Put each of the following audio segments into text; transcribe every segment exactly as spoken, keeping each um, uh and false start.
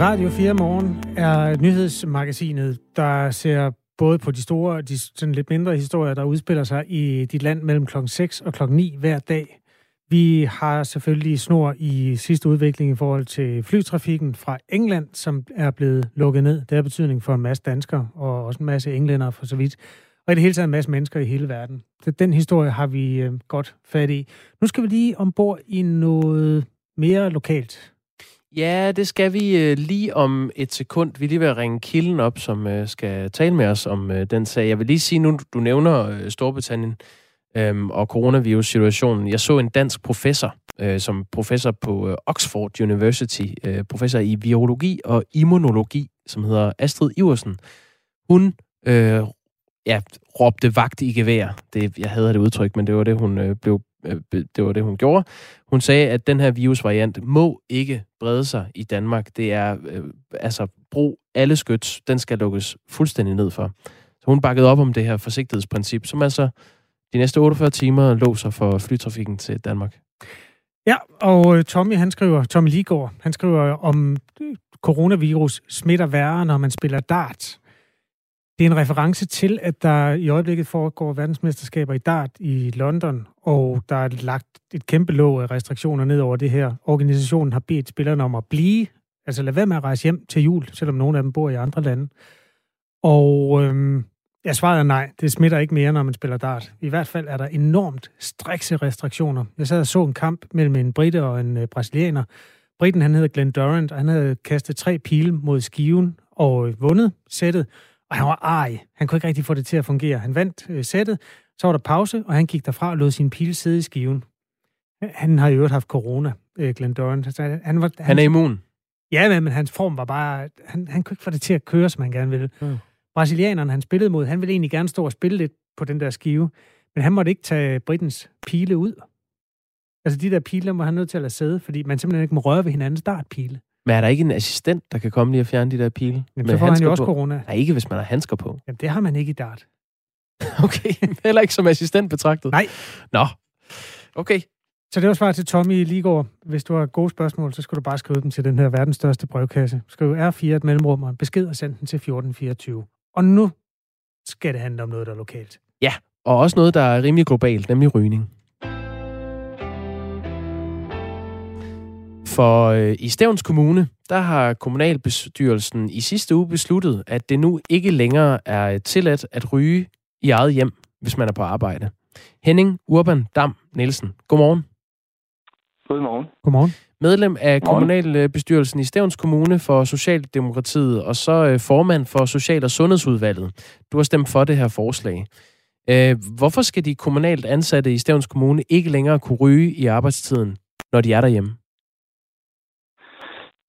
Radio fire Morgen er nyhedsmagasinet, der ser både på de store og de sådan lidt mindre historier, der udspiller sig i dit land mellem klokken seks og klokken ni hver dag. Vi har selvfølgelig snor i sidste udvikling i forhold til flytrafikken fra England, som er blevet lukket ned. Det har betydning for en masse danskere og også en masse englændere for så vidt. Og i det hele taget en masse mennesker i hele verden. Så den historie har vi øh, godt fat i. Nu skal vi lige ombord i noget mere lokalt. Ja, det skal vi øh, lige om et sekund. Vi er lige ved at ringe Kilden op, som øh, skal tale med os om øh, den sag. Jeg vil lige sige nu, du nævner øh, Storbritannien øh, og coronavirus-situationen. Jeg så en dansk professor, øh, som professor på øh, Oxford University, øh, professor i virologi og immunologi, som hedder Astrid Iversen. Hun øh, ja, råbte vagt i gevær. Det, jeg hader det udtryk, men det var det, hun øh, blev Det var det, hun gjorde. Hun sagde, at den her virusvariant må ikke brede sig i Danmark. Det er, øh, altså, brug alle skyts. Den skal lukkes fuldstændig ned for. Så hun bakkede op om det her forsigtighedsprincip, som altså de næste otteogfyrre timer låser for flytrafikken til Danmark. Ja, og Tommy, han skriver, Tommy Ligaard, han skriver om coronavirus smitter værre, når man spiller dart. Det er en reference til, at der i øjeblikket foregår verdensmesterskaber i dart i London, og der er lagt et kæmpe låg af restriktioner ned over det her. Organisationen har bedt spillerne om at blive, altså lad være med at rejse hjem til jul, selvom nogle af dem bor i andre lande. Og øhm, jeg svarede nej, det smitter ikke mere, når man spiller dart. I hvert fald er der enormt strikse restriktioner. Jeg sad og så en kamp mellem en brite og en øh, brasilianer. Briten, han hedder Glen Durrant, og han havde kastet tre pile mod skiven og vundet sættet. Og han var arg. Han kunne ikke rigtig få det til at fungere. Han vandt øh, sættet, så var der pause, og han gik derfra og lod sin pile sidde i skiven. Han har i øvrigt haft corona, øh, Glen Durrant. Han, han, han er immun? Ja, men hans form var bare... Han, han kunne ikke få det til at køre, som han gerne ville. Mm. Brasilianeren, han spillede mod, han ville egentlig gerne stå og spille lidt på den der skive, men han måtte ikke tage Britens pile ud. Altså, de der piler var han nødt til at lade sidde, fordi man simpelthen ikke må røre ved hinandens startpile. Men er der ikke en assistent, der kan komme lige og fjerne de der pile? Jamen, så får han jo også på corona. Nej, ikke hvis man har handsker på. Jamen, det har man ikke i dart. Okay, heller ikke som assistent betragtet. Nej. Nå, okay. Så det var svar til Tommy Ligaard. Hvis du har gode spørgsmål, så skal du bare skrive dem til den her verdens største brevkasse. Skriv R fire et mellemrum og en besked og send den til fjorten fireogtyve. Og nu skal det handle om noget, der er lokalt. Ja, og også noget, der er rimelig globalt, nemlig rygning. For øh, i Stevns Kommune, der har kommunalbestyrelsen i sidste uge besluttet, at det nu ikke længere er tilladt at ryge i eget hjem, hvis man er på arbejde. Henning Urban Dam Nielsen, godmorgen. Godmorgen. Godmorgen. Medlem af kommunalbestyrelsen i Stevns Kommune for Socialdemokratiet, og så øh, formand for Social- og Sundhedsudvalget. Du har stemt for det her forslag. Øh, hvorfor skal de kommunalt ansatte i Stevns Kommune ikke længere kunne ryge i arbejdstiden, når de er derhjemme?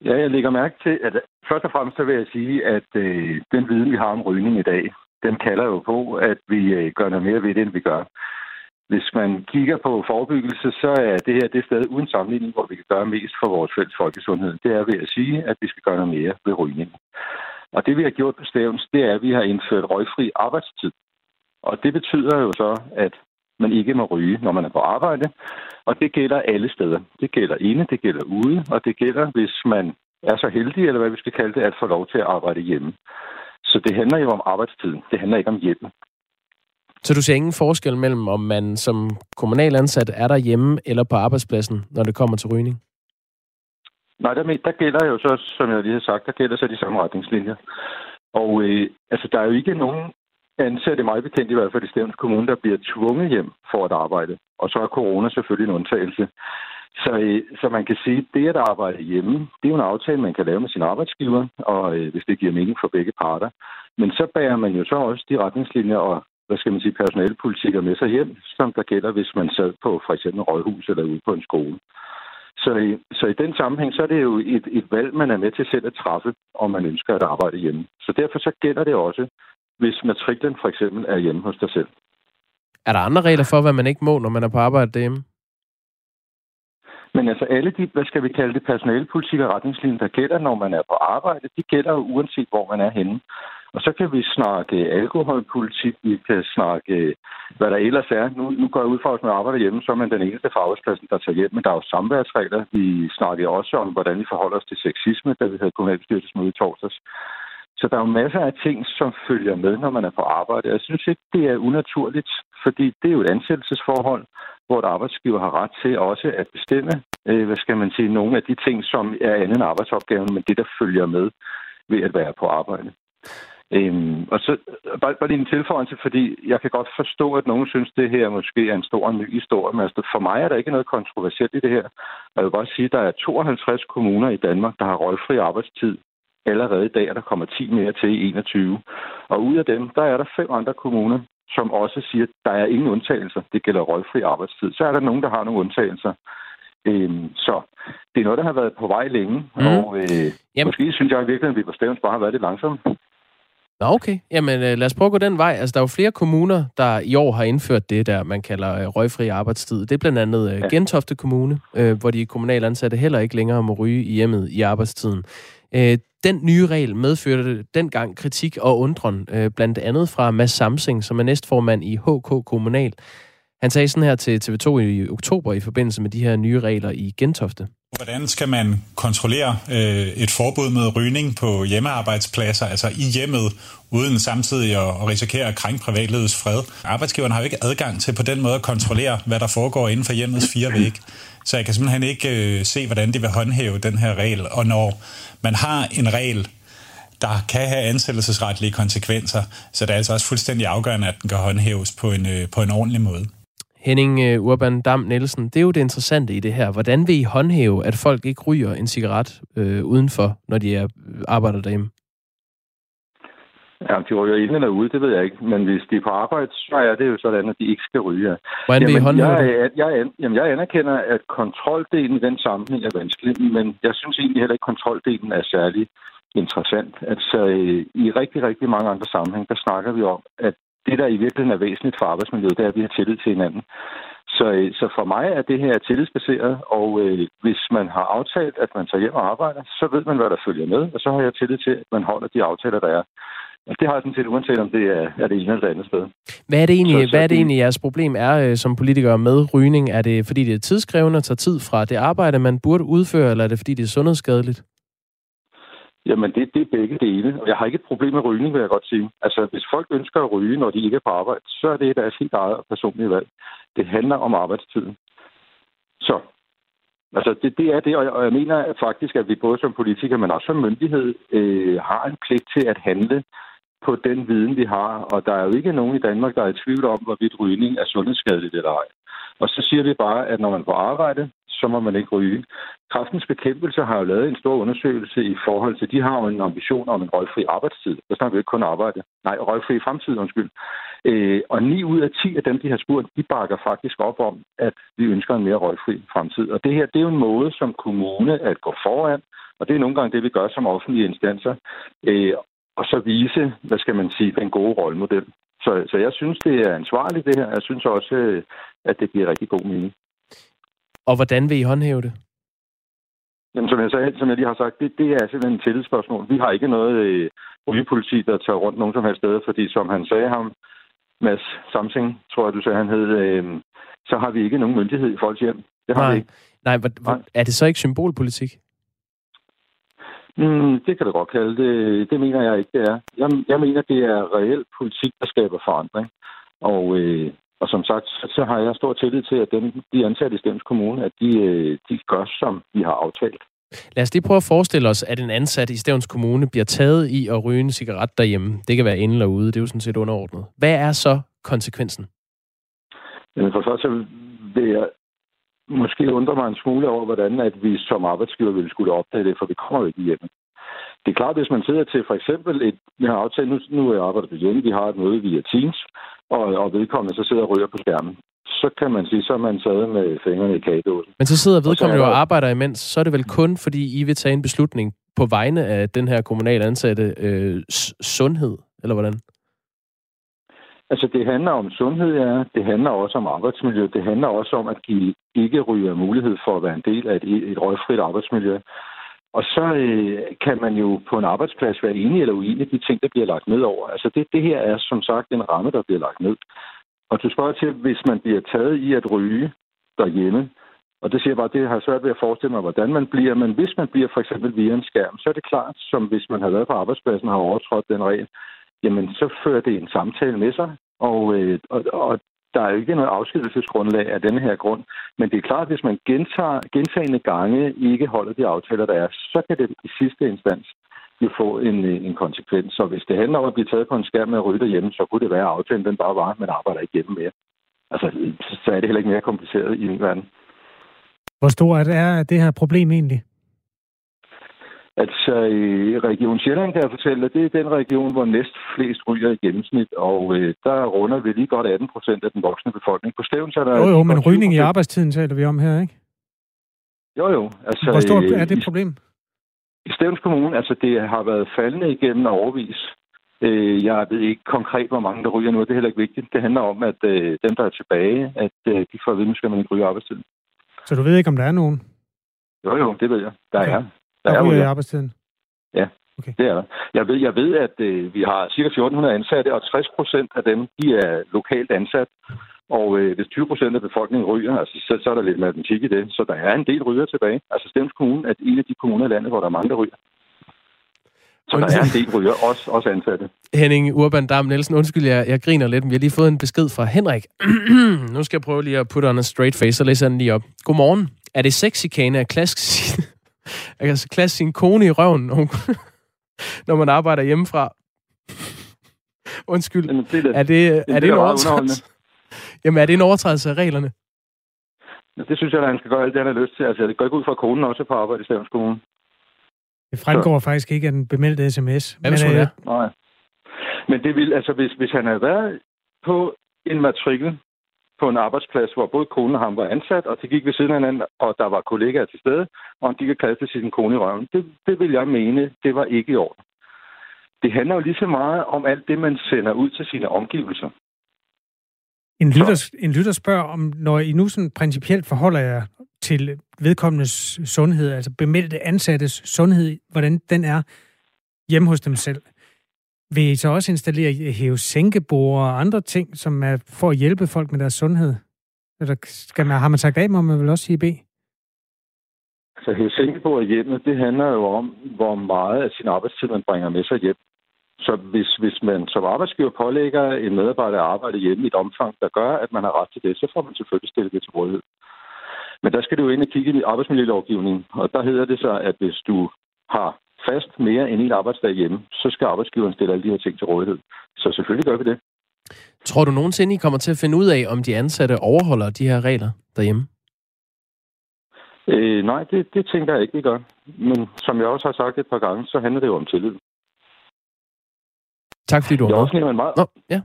Ja, jeg lægger mærke til, at først og fremmest så vil jeg sige, at øh, den viden, vi har om rygning i dag, den kalder jo på, at vi øh, gør noget mere ved det, end vi gør. Hvis man kigger på forebyggelse, så er det her det sted uden sammenligning, hvor vi kan gøre mest for vores fælles folkesundhed. Det er ved at sige, at vi skal gøre noget mere ved rygning. Og det, vi har gjort på Stevns, det er, at vi har indført røgfri arbejdstid. Og det betyder jo så, at man ikke må ryge, når man er på arbejde. Og det gælder alle steder. Det gælder inde, det gælder ude, og det gælder, hvis man er så heldig, eller hvad vi skal kalde det, at få lov til at arbejde hjemme. Så det handler jo om arbejdstiden. Det handler ikke om hjemmet. Så du ser ingen forskel mellem, om man som kommunal ansat er derhjemme eller på arbejdspladsen, når det kommer til rygning? Nej, der, der gælder jo så, som jeg lige har sagt, der gælder så de samme retningslinjer. Og øh, altså, der er jo ikke nogen ansatte mig bekendt, i hvert fald i Stevns Kommune, der bliver tvunget hjem for at arbejde. Og så er corona selvfølgelig en undtagelse. Så, så man kan sige, at det at arbejde hjemme, det er jo en aftale, man kan lave med sin arbejdsgiver, og hvis det giver mening for begge parter. Men så bærer man jo så også de retningslinjer og, hvad skal man sige, personalepolitikker med sig hjem, som der gælder, hvis man sad på for eksempel rådhus eller ude på en skole. Så i, så i den sammenhæng, så er det jo et, et valg, man er med til selv at træffe, om man ønsker at arbejde hjemme. Så derfor så gælder det også, hvis matriklen for eksempel er hjemme hos dig selv. Er der andre regler for, hvad man ikke må, når man er på arbejde derhjemme? Men altså alle de, hvad skal vi kalde det, personalepolitik og retningslinjer, der gælder, når man er på arbejde, de gælder jo uanset, hvor man er henne. Og så kan vi snakke alkoholpolitik, vi kan snakke, hvad der ellers er. Nu, nu går jeg ud fra, at når jeg arbejder hjemme, så er man den eneste fra arbejdspladsen, der tager hjem. Men der er jo samværsregler. Vi snakker også om, hvordan vi forholder os til sexisme, da vi havde kommunalbestyrelsesmøde i torsdags. Så der er jo masser af ting, som følger med, når man er på arbejde. Jeg synes ikke, det er unaturligt, fordi det er jo et ansættelsesforhold, hvor et arbejdsgiver har ret til også at bestemme, hvad skal man sige, nogle af de ting, som er anden arbejdsopgaven, men det, der følger med ved at være på arbejde. Øhm, og så bare, bare lige en tilføjelse, fordi jeg kan godt forstå, at nogen synes, det her måske er en stor og ny historie, men altså, for mig er der ikke noget kontroversielt i det her. Jeg vil bare sige, at der er tooghalvtreds kommuner i Danmark, der har røgfri arbejdstid allerede i dag, og der kommer ti mere til i enogtyve. Og ud af dem, der er der fem andre kommuner, som også siger, at der er ingen undtagelser. Det gælder røgfri arbejdstid. Så er der nogen, der har nogle undtagelser. Øhm, så det er noget, der har været på vej længe, mm. og øh, måske synes jeg i virkeligheden, at vi på Stevns bare har været lidt langsomme. Nå, okay. Jamen, lad os prøve at gå den vej. Altså, der er jo flere kommuner, der i år har indført det der, man kalder øh, røgfri arbejdstid. Det er blandt andet øh, Gentofte Kommune, øh, hvor de kommunale ansatte heller ikke længere må ryge i hjemmet i arbejdstiden. Øh, Den nye regel medførte dengang kritik og undren, blandt andet fra Mads Samsing, som er næstformand i H K Kommunal. Han sagde sådan her til T V to i oktober i forbindelse med de her nye regler i Gentofte. Hvordan skal man kontrollere øh, et forbud mod rygning på hjemmearbejdspladser, altså i hjemmet, uden samtidig at, at risikere at krænke privatlivets fred? Arbejdsgiveren har jo ikke adgang til på den måde at kontrollere, hvad der foregår inden for hjemmets fire vægge. Så jeg kan simpelthen ikke øh, se, hvordan de vil håndhæve den her regel. Og når man har en regel, der kan have ansættelsesretlige konsekvenser, så det er altså også fuldstændig afgørende, at den kan håndhæves på en, øh, på en ordentlig måde. Henning Urban Dam Nielsen, det er jo det interessante i det her. Hvordan vil I håndhæve, at folk ikke ryger en cigaret øh, udenfor, når de er, arbejder derhjemme? Ja, de ryger inden eller ude, det ved jeg ikke. Men hvis de er på arbejde, så er det jo sådan, at de ikke skal ryge. Hvordan vil I håndhæve jeg, det? Jeg, jeg, jamen, jeg anerkender, at kontroldelen i den sammenhæng er vanskelig, men jeg synes egentlig heller ikke, at kontroldelen er særlig interessant. Altså, i rigtig, rigtig mange andre sammenhæng, der snakker vi om, at det, der i virkeligheden er væsentligt for arbejdsmiljøet, det er, at vi har tillid til hinanden. Så, så for mig er det her tillidsbaseret, og øh, hvis man har aftalt, at man tager hjem og arbejder, så ved man, hvad der følger med, og så har jeg tillid til, at man holder de aftaler, der er. Og det har jeg sådan set uanset, om det er, er det ene eller det andet sted. Hvad er det egentlig, så, så hvad er det egentlig jeres problem er øh, som politikere med rygning? Er det, fordi det er tidskrævende og tager tid fra det arbejde, man burde udføre, eller er det, fordi det er sundhedsskadeligt? Jamen, det, det er begge dele. Og jeg har ikke et problem med rygning, vil jeg godt sige. Altså, hvis folk ønsker at ryge, når de ikke er på arbejde, så er det deres helt eget personlige valg. Det handler om arbejdstiden. Så, altså, det, det er det, og jeg, og jeg mener faktisk, at vi både som politikere, men også som myndighed, øh, har en pligt til at handle på den viden, vi har. Og der er jo ikke nogen i Danmark, der er i tvivl om, hvorvidt rygning er sundhedsskadeligt eller ej. Og så siger vi bare, at når man er på arbejde, så må man ikke ryge. Kræftens Bekæmpelse har jo lavet en stor undersøgelse i forhold til, de har jo en ambition om en røgfri arbejdstid. Der snakker vi ikke kun arbejde. Nej, røgfri fremtid, undskyld. Øh, og ni ud af ti af dem, de har spurgt, de bakker faktisk op om, at vi ønsker en mere røgfri fremtid. Og det her, det er jo en måde som kommune at gå foran, og det er nogle gange det, vi gør som offentlige instanser, øh, og så vise, hvad skal man sige, den gode rollemodel. Så, så jeg synes, det er ansvarligt, det her. Jeg synes også, at det giver rigtig god mening. Og hvordan vil I håndhæve det? Jamen, som jeg sagde, som jeg lige har sagt, det, det er simpelthen et tillidsspørgsmål. Vi har ikke noget øh, rygepoliti, der tager rundt nogen som helst steder, fordi som han sagde ham, Mads Samsing, tror jeg, du sagde, han hed, øh, så har vi ikke nogen myndighed i folks hjem. Det har Nej. Vi ikke. Nej, hvor, hvor, er det så ikke symbolpolitik? Mm, det kan du godt kalde det. Det mener jeg ikke, det er. Jeg, jeg mener, det er reel politik, der skaber forandring. Og... Øh, Og som sagt, så har jeg stor tillid til, at dem, de ansatte i Stevns Kommune, at de, de gør, som vi har aftalt. Lad os lige prøve at forestille os, at en ansat i Stevns Kommune bliver taget i at ryge en cigaret derhjemme. Det kan være inde eller ude, det er jo sådan set underordnet. Hvad er så konsekvensen? Jamen for først så vil jeg måske undre mig en smule over, hvordan at vi som arbejdsgiver ville skulle opdage det, for vi kommer jo ikke hjemme. Det er klart, hvis man sidder til for eksempel et, vi har aftalt, nu, nu jeg arbejder på hjemme, vi har et møde via Teams, og, og vedkommende så sidder og ryger på skærmen. Så kan man sige, så er man sad med fingrene i kagedåsen. Men så sidder vedkommende og, der... og arbejder imens, så er det vel kun, fordi I vil tage en beslutning på vegne af den her kommunalt ansatte øh, sundhed, eller hvordan? Altså, det handler om sundhed, ja. Det handler også om arbejdsmiljø. Det handler også om, at de ikke ryger mulighed for at være en del af et, et røgfrit arbejdsmiljø. Og så øh, kan man jo på en arbejdsplads være enig eller uenig i de ting, der bliver lagt ned over. Altså det, det her er som sagt en ramme, der bliver lagt ned. Og du spørger til, hvis man bliver taget i at ryge derhjemme, og det siger jeg bare, det har svært ved at forestille mig, hvordan man bliver, men hvis man bliver for eksempel via en skærm, så er det klart, som hvis man har været på arbejdspladsen og har overtrådt den regel, jamen så fører det en samtale med sig, og, øh, og, og der er jo ikke noget afskedelsesgrundlag af denne her grund. Men det er klart, at hvis man gentager, gentagende gange ikke holder de aftaler, der er, så kan det i sidste instans jo få en, en konsekvens. Så hvis det handler om at blive taget på en skærm med at ryge derhjemme, så kunne det være, at aftalen den bare var, at man arbejder ikke hjemme mere. Altså, så er det heller ikke mere kompliceret i min verden. Hvor stort er det her problem egentlig? Altså, Region Sjælland, kan jeg fortælle dig, det er den region, hvor næst flest ryger i gennemsnit, og øh, der runder vi lige godt atten procent af den voksne befolkning. På Stevns er der... Jo, jo, men rygning i arbejdstiden taler vi om her, ikke? Jo, jo. Altså, hvor stort er det problem? I Stevns Kommune, altså det har været faldende igennem overvis. Øh, jeg ved ikke konkret, hvor mange der ryger nu, det er heller ikke vigtigt. Det handler om, at øh, dem, der er tilbage, at øh, de får at vide, nu skal man ikke ryge i arbejdstiden. Så du ved ikke, om der er nogen? Jo, jo, det ved jeg. Der okay. er Der ryger i arbejdstiden? Ja, okay. Det er der. Jeg ved, jeg ved at øh, vi har ca. fjorten hundrede ansatte, og tres procent af dem de er lokalt ansat. Og øh, hvis tyve procent af befolkningen ryger, altså, så, så er der lidt matematik i det. Så der er en del ryger tilbage. Altså Stevns Kommune er en af de kommuner i landet, hvor der er mange, der ryger. Så der er en del ryger, også, også ansatte. Henning Urban Dam Nielsen, undskyld, jeg, jeg griner lidt, men jeg har lige fået en besked fra Henrik. Nu skal jeg prøve lige at putte on a straight face, og læser den lige op. Godmorgen. Er det sexchikane af klask... Jeg kan så klasse sin kone i røven, når man arbejder hjemmefra. Undskyld. Jamen, det er, er det, det, er det, det en overtrædelse? Jamen, er det en overtrædelse af reglerne? Ja, det synes jeg, at han skal gøre alt det, han har lyst til. Altså, det går ikke ud fra konen også på arbejde i Stevns Kommune. Det fremgår så. Faktisk ikke af den bemeldte sms. Hvem men, tror jeg? Nej. Men det vil, altså, hvis, hvis han havde været på en matrikel på en arbejdsplads, hvor både konen og ham var ansat, og det gik ved siden af hinanden, og der var kollegaer til stede, og han gik og kaldte sin kone i røven. Det, det vil jeg mene, det var ikke i orden. Det handler jo lige så meget om alt det, man sender ud til sine omgivelser. En lytter, en lytter spørger, om når I nu sådan principielt forholder jer til vedkommendes sundhed, altså bemeldte ansattes sundhed, hvordan den er hjemme hos dem selv. Vil I så også installere hæve-sænkeborde og andre ting, som er for at hjælpe folk med deres sundhed? Eller skal man, har man sagt af, må man vel også sige B? Altså hæve-sænkeborde hjemme, det handler jo om, hvor meget af sin arbejdstid, man bringer med sig hjem. Så hvis, hvis man som arbejdsgiver pålægger en medarbejder at arbejde hjemme i et omfang, der gør, at man har ret til det, så får man selvfølgelig stillet det til rådighed. Men der skal du jo ind og kigge i arbejdsmiljølovgivningen, og der hedder det så, at hvis du har fast mere end en arbejdsdag hjemme, så skal arbejdsgiveren stille alle de her ting til rådighed. Så selvfølgelig gør vi det. Tror du nogensinde, I kommer til at finde ud af, om de ansatte overholder de her regler derhjemme? Øh, nej, det, det tænker jeg ikke, vi gør. Men som jeg også har sagt et par gange, så handler det jo om tillid. Tak fordi du har været. Jeg meget... Nå, ja.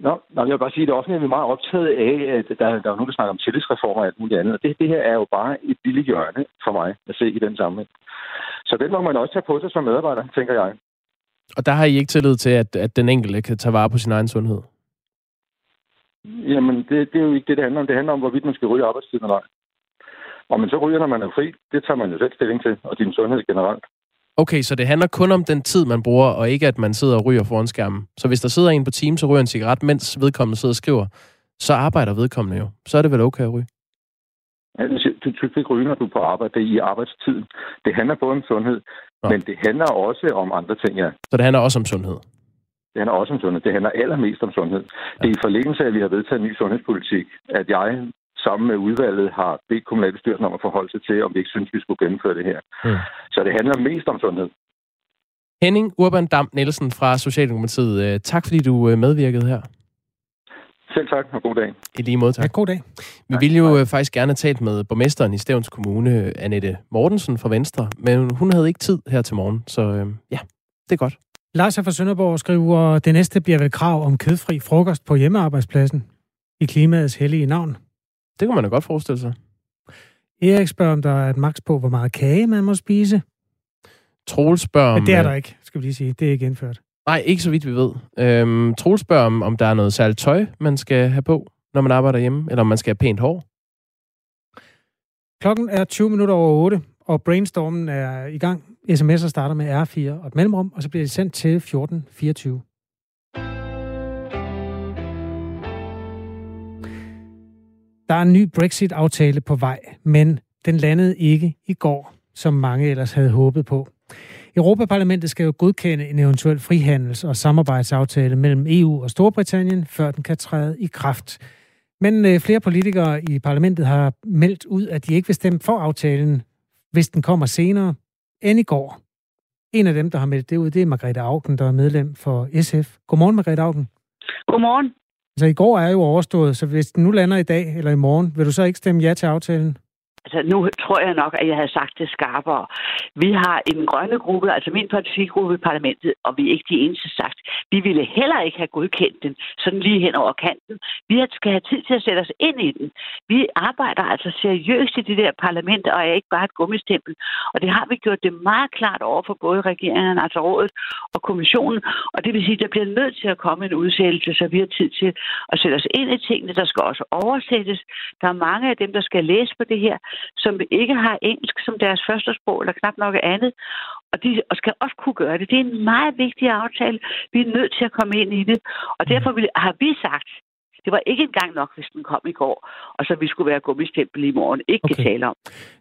Nå, nej, jeg vil bare sige, at det offentlige er meget optaget af, at der, der er nogen, der snakker om tillidsreformer og alt muligt andet. Og det, det her er jo bare et lille hjørne for mig at se i den sammenhæng. Så den må man også tage på sig som medarbejder, tænker jeg. Og der har I ikke tillid til, at, at den enkelte kan tage vare på sin egen sundhed? Jamen, det, det er jo ikke det, det handler om. Det handler om, hvorvidt man skal ryge arbejdstiden eller ej. Om man så ryger, når man er fri, det tager man jo selv stilling til, og din sundhed generelt. Okay, så det handler kun om den tid, man bruger, og ikke at man sidder og ryger foran skærmen. Så hvis der sidder en på Teams og ryger en cigaret, mens vedkommende sidder og skriver, så arbejder vedkommende jo. Så er det vel okay at ryge? Du tykker ikke ryger, når du er på arbejde. Det er i arbejdstiden. Det handler både om sundhed, Nå. men det handler også om andre ting, ja. Så det handler også om sundhed? Det handler også om sundhed. Det handler allermest om sundhed. Ja. Det er i forlængelse af, at vi har vedtaget en ny sundhedspolitik, at jeg sammen med udvalget har bedt kommunalbestyrelsen om at forholde sig til, om vi ikke synes, vi skulle gennemføre det her. Mm. Så det handler mest om sundhed. Henning Urban Dam Nielsen fra Socialdemokratiet, tak fordi du medvirkede her. Selv tak, og god dag. I lige måde, tak. Ja, god dag. Vi tak, ville jo tak. faktisk gerne have talt med borgmesteren i Stevns Kommune, Annette Mortensen fra Venstre, men hun havde ikke tid her til morgen, så øh, ja, det er godt. Lars fra Sønderborg skriver, det næste bliver vel krav om kødfri frokost på hjemmearbejdspladsen i klimaets hellige navn. Det kunne man da godt forestille sig. Erik spørger, om der er et maks på, hvor meget kage man må spise. Troels spørger om... Men det er der ikke, skal vi lige sige. Det er ikke indført. Nej, ikke så vidt vi ved. Øhm, Troels spørger om, om der er noget særligt tøj, man skal have på, når man arbejder hjemme, eller om man skal have pænt hår. Klokken er tyve minutter over otte, Og brainstormen er i gang. S M S'er starter med R fire og et mellemrum, og så bliver det sendt til fjorten fireogtyve. Der er en ny Brexit-aftale på vej, men den landede ikke i går, som mange ellers havde håbet på. Europaparlamentet skal jo godkende en eventuel frihandels- og samarbejdsaftale mellem E U og Storbritannien, før den kan træde i kraft. Men flere politikere i parlamentet har meldt ud, at de ikke vil stemme for aftalen, hvis den kommer senere end i går. En af dem, der har meldt det ud, det er Margrethe Auken, der er medlem for S F. Godmorgen, Margrethe Auken. Godmorgen. Altså, i går er jo overstået, så hvis den nu lander i dag eller i morgen, vil du så ikke stemme ja til aftalen? Altså, nu tror jeg nok, at jeg havde sagt det skarpere. Vi har en grønne gruppe, altså min partigruppe i parlamentet, og vi er ikke de eneste sagt. Vi ville heller ikke have godkendt den, sådan lige hen over kanten. Vi skal have tid til at sætte os ind i den. Vi arbejder altså seriøst i det der parlament, og er ikke bare et gummistempel. Og det har vi gjort det meget klart over for både regeringen, altså rådet og kommissionen. Og det vil sige, at der bliver nødt til at komme en udsættelse, så vi har tid til at sætte os ind i tingene. Der skal også oversættes. Der er mange af dem, der skal læse på det her, som ikke har engelsk som deres første sprog, eller knap nok andet, og de skal også kunne gøre det. Det er en meget vigtig aftale. Vi er nødt til at komme ind i det, og derfor har vi sagt, det var ikke engang nok, hvis den kom i går, og så vi skulle være gummistempel i morgen. Ikke okay. Tale om.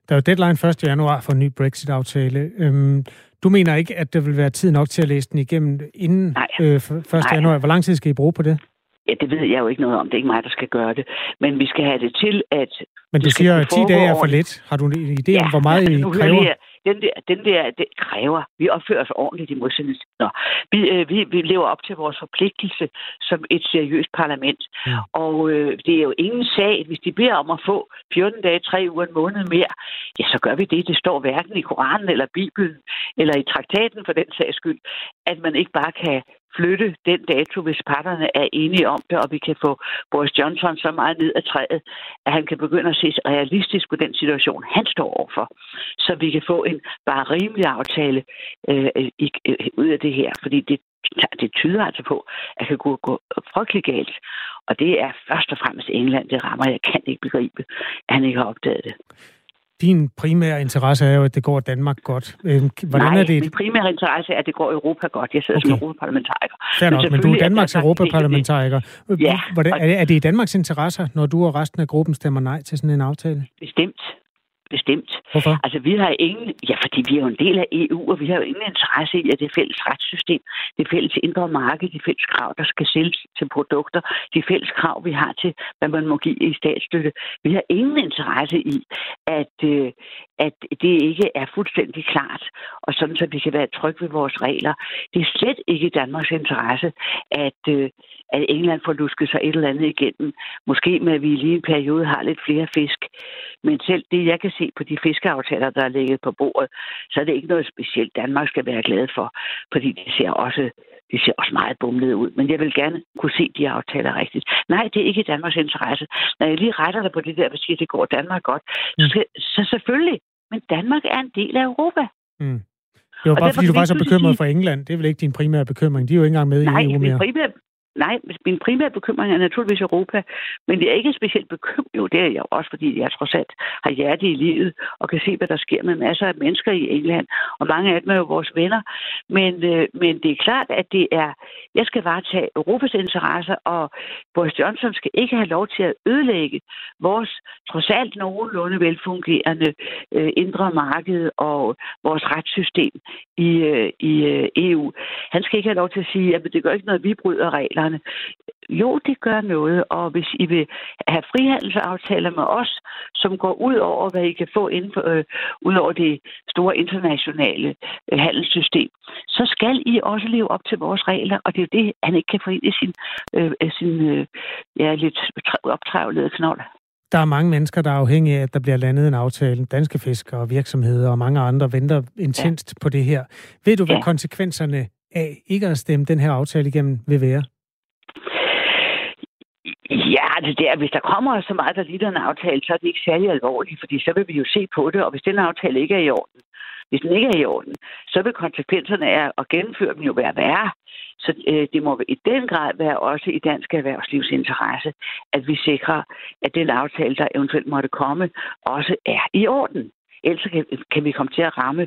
Der er jo deadline første januar for en ny Brexit-aftale. Øhm, du mener ikke, at der vil være tid nok til at læse den igennem inden øh, første januar. Hvor lang tid skal I bruge på det? Ja, det ved jeg jo ikke noget om. Det er ikke mig, der skal gøre det. Men vi skal have det til, at... Men du siger, at ti dage er for lidt. Har du en idé ja, om, hvor meget I kræver? Her, den der, den der det kræver. Vi opfører os ordentligt i modsætning. Vi, øh, vi, vi lever op til vores forpligtelse som et seriøst parlament. Ja. Og øh, det er jo ingen sag. Hvis de beder om at få fjorten dage, tre uger, en måned mere, ja, så gør vi det. Det står hverken i Koranen eller Bibelen, eller i traktaten for den sags skyld, at man ikke bare kan flytte den dato, hvis parterne er enige om det, og vi kan få Boris Johnson så meget ned ad træet, at han kan begynde at se realistisk på den situation, han står overfor. Så vi kan få en bare rimelig aftale øh, i, øh, ud af det her, fordi det, det tyder altså på, at det kan gå, gå frygtelig galt. Og det er først og fremmest England, det rammer. Jeg kan ikke begribe, at han ikke har opdaget det. Din primære interesse er jo, at det går Danmark godt. Øhm, hvordan Nej, er det? Min primære interesse er, at det går Europa godt. Jeg sidder okay. som europaparlamentariker. Fair nok, men, men du er Danmarks europaparlamentariker. Ja, hvordan, er, det, er det i Danmarks interesser, når du og resten af gruppen stemmer nej til sådan en aftale? Bestemt. Bestemt. Hvorfor? Altså, vi har ingen... Ja, fordi vi er jo en del af E U, og vi har jo ingen interesse i, at det fælles retssystem, det fælles indre marked, de fælles krav, der skal sælges til produkter, de fælles krav, vi har til, hvad man må give i statsstøtte. Vi har ingen interesse i, at, øh, at det ikke er fuldstændig klart, og sådan, så vi kan være trygge ved vores regler. Det er slet ikke Danmarks interesse, at, øh, at England får lusket sig et eller andet igennem. Måske med, at vi i lige en periode har lidt flere fisk. Men selv det, jeg kan se på de fiskeaftaler, der er ligget på bordet, så er det ikke noget specielt, Danmark skal være glad for, fordi det ser også, det ser også meget bumlet ud. Men jeg vil gerne kunne se de aftaler rigtigt. Nej, det er ikke Danmarks interesse. Når jeg lige retter dig på det der, og siger, at det går Danmark godt, mm. så, så selvfølgelig. Men Danmark er en del af Europa. Mm. Det var bare, og derfor, fordi du var så bekymret sige... for England. Det er vel ikke din primære bekymring? De er jo ikke engang med Nej, i E U mere. Primære... Nej, min primære bekymring er naturligvis Europa, men det er ikke specielt bekymret. Jo, det er jeg også, fordi jeg trods alt har hjerte i livet og kan se, hvad der sker med masser af mennesker i England, og mange af dem er jo vores venner. Men, øh, men det er klart, at det er, jeg skal varetage Europas interesser, og Boris Johnson skal ikke have lov til at ødelægge vores trods alt nogenlunde velfungerende øh, indre marked og vores retssystem i, øh, i øh, E U. Han skal ikke have lov til at sige, at det gør ikke noget, vi bryder regler. Jo, det gør noget, og hvis I vil have frihandelsaftaler med os, som går ud over, hvad I kan få inden for, øh, ud over det store internationale øh, handelssystem, så skal I også leve op til vores regler, og det er jo det, han ikke kan få ind i sin, øh, sin øh, ja, lidt optrævlede knold. Der er mange mennesker, der er afhængige af, at der bliver landet en aftale. Danske fiskere, virksomheder og mange andre venter intenst ja. på det her. Ved du, hvad ja. konsekvenserne af ikke at stemme den her aftale igennem vil være? Ja, det der, hvis der kommer så meget, der ligner en aftale, så er det ikke særlig alvorligt, fordi så vil vi jo se på det, og hvis den aftale ikke er i orden, hvis den ikke er i orden, så vil konsekvenserne af at gennemføre dem jo være værre. Så øh, det må i den grad være også i dansk erhvervslivs interesse, at vi sikrer, at den aftale, der eventuelt måtte komme, også er i orden. Ellers kan, kan vi komme til at ramme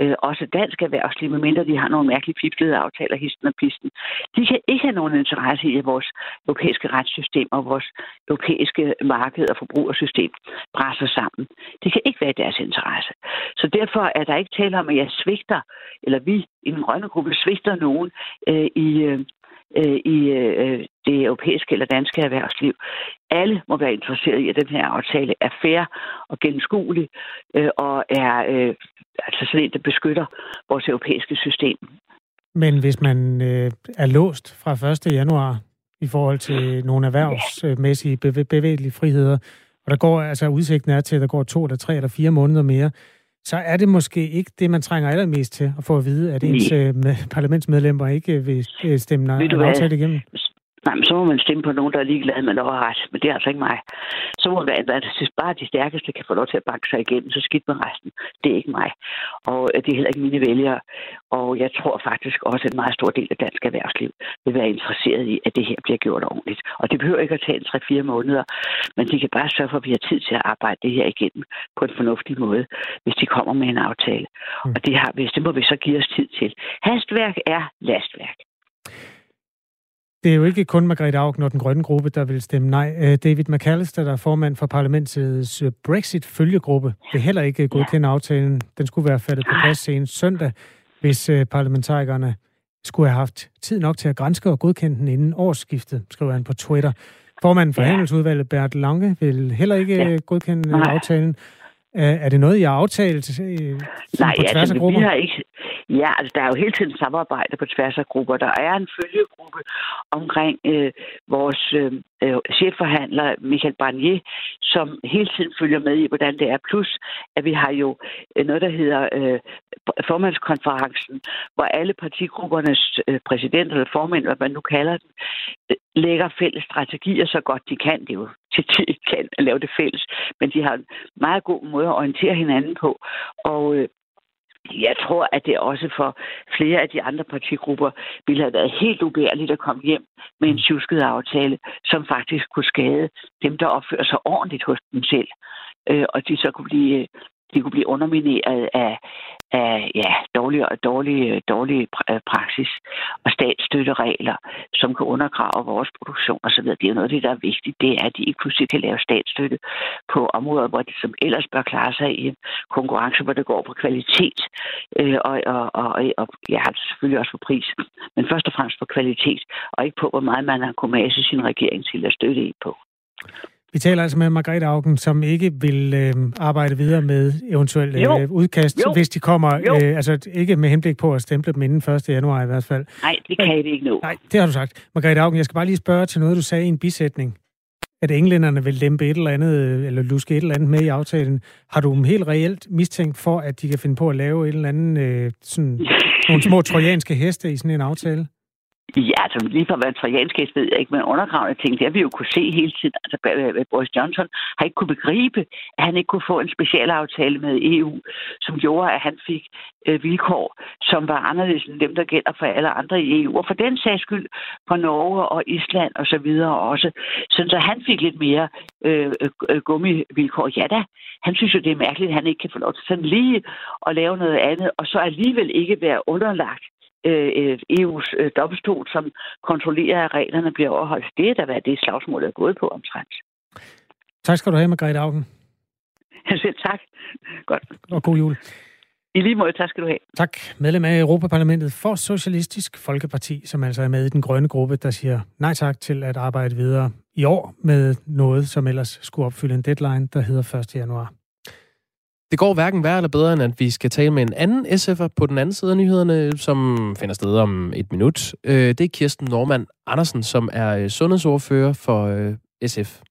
øh, også dansk erhvervsliv, medmindre de har nogle mærkelige fiflede aftaler, histen og pisten. De kan ikke have nogen interesse i, at vores europæiske retssystem og vores europæiske marked og forbrugersystem brænder sammen. Det kan ikke være i deres interesse. Så derfor er der ikke tale om, at jeg svigter, eller vi i den grønne gruppe svigter nogen øh, i... Øh, i øh, det europæiske eller danske erhvervsliv. Alle må være interesseret i, at den her aftale er fair og gennemskuelig øh, og er øh, altså sådan en, der beskytter vores europæiske system. Men hvis man øh, er låst fra første januar i forhold til nogle erhvervsmæssige bev- bevægelige friheder, og der går, altså udsigten er til, at der går to, eller tre eller fire måneder mere, så er det måske ikke det, man trænger allermest til at få at vide, at ens Nej. parlamentsmedlemmer ikke vil stemme nej og aftale igennem. Nej, men så må man stemme på nogen, der er ligeglade med lov og ret, men det er altså ikke mig. Så må det være, at bare de stærkeste kan få lov til at banke sig igennem, så skidt med resten. Det er ikke mig, og det er heller ikke mine vælgere. Og jeg tror faktisk også, at en meget stor del af dansk erhvervsliv vil være interesseret i, at det her bliver gjort ordentligt. Og det behøver ikke at tage tre-fire måneder, men de kan bare sørge for, at vi har tid til at arbejde det her igennem på en fornuftig måde, hvis de kommer med en aftale. Mm. Og det, har, det må vi så give os tid til. Hastværk er lastværk. Det er jo ikke kun Margrethe Auken og den grønne gruppe, der vil stemme nej. David McAllister, der er formand for parlamentets Brexit-følgegruppe, vil heller ikke godkende aftalen. Den skulle være faldet på plads senest søndag, hvis parlamentarikerne skulle have haft tid nok til at granske og godkende den inden årsskiftet, skriver han på Twitter. Formanden for handelsudvalget, Bert Lange, vil heller ikke godkende aftalen. Er det noget, I har aftalt Nej, på tværs af ja, grupper? Nej, ikke. Ja, altså, der er jo hele tiden samarbejde på tværs af grupper. Der er en følgegruppe omkring øh, vores øh, chefforhandler, Michael Barnier, som hele tiden følger med i, hvordan det er. Plus, at vi har jo noget, der hedder øh, formandskonferencen, hvor alle partigruppernes øh, præsidenter eller formænd, hvad man nu kalder dem, lægger fælles strategier så godt de kan. Det er jo til de ikke kan at lave det fælles, men de har en meget god måde at orientere hinanden på. Og øh, jeg tror, at det også for flere af de andre partigrupper ville have været helt ubærligt at komme hjem med en tjusket aftale, som faktisk kunne skade dem, der opfører sig ordentligt hos dem selv. Øh, og de så kunne blive, de kunne blive undermineret af, af ja, dårlige, dårlige, dårlige praksis og statsstøtteregler, som kan undergrave vores produktion osv. Det er noget af det, der er vigtigt. Det er, at de ikke pludselig kan lave statsstøtte på områder, hvor de som ellers bør klare sig i konkurrence, hvor det går på kvalitet øh, og, og, og, og ja, selvfølgelig også på pris, men først og fremmest på kvalitet, og ikke på, hvor meget man har kunnet mase sin regering til at støtte i på. Vi taler altså med Margrethe Auken, som ikke vil øh, arbejde videre med eventuelle øh, udkast, jo. Hvis de kommer. Øh, altså ikke med henblik på at stemple dem inden første januar i hvert fald. Nej, det kan jeg ikke nå. Nej, det har du sagt. Margrethe Auken, jeg skal bare lige spørge til noget, du sagde i en bisætning. At englænderne vil lempe et eller andet, eller luske et eller andet med i aftalen. Har du dem helt reelt mistænkt for, at de kan finde på at lave et eller andet, øh, sådan nogle små trojanske heste i sådan en aftale? Ja, altså lige for at være trojanskæs, ved jeg ikke, men undergravende ting, det har vi jo kunne se hele tiden. Altså Boris Johnson har ikke kunne begribe, at han ikke kunne få en specialaftale med E U, som gjorde, at han fik øh, vilkår, som var anderledes end dem, der gælder for alle andre i E U. Og for den sags skyld for Norge og Island og så videre også. Sådan så han fik lidt mere øh, øh, gummivilkår. Ja da, han synes jo, det er mærkeligt, at han ikke kan få lov til sådan lige at lave noget andet, og så alligevel ikke være underlagt E U's domstol, som kontrollerer, at reglerne bliver overholdt. Det er da, hvad det slagsmål er gået på omtrent. Tak skal du have, Margrethe Auken. Selv tak. Godt. Og god jul. I lige måde, tak skal du have. Tak. Medlem af Europaparlamentet for Socialistisk Folkeparti, som altså er med i den grønne gruppe, der siger nej tak til at arbejde videre i år med noget, som ellers skulle opfylde en deadline, der hedder første januar. Det går hverken værre eller bedre, end at vi skal tale med en anden S F'er på den anden side af nyhederne, som finder sted om et minut. Det er Kirsten Norman Andersen, som er sundhedsordfører for S F.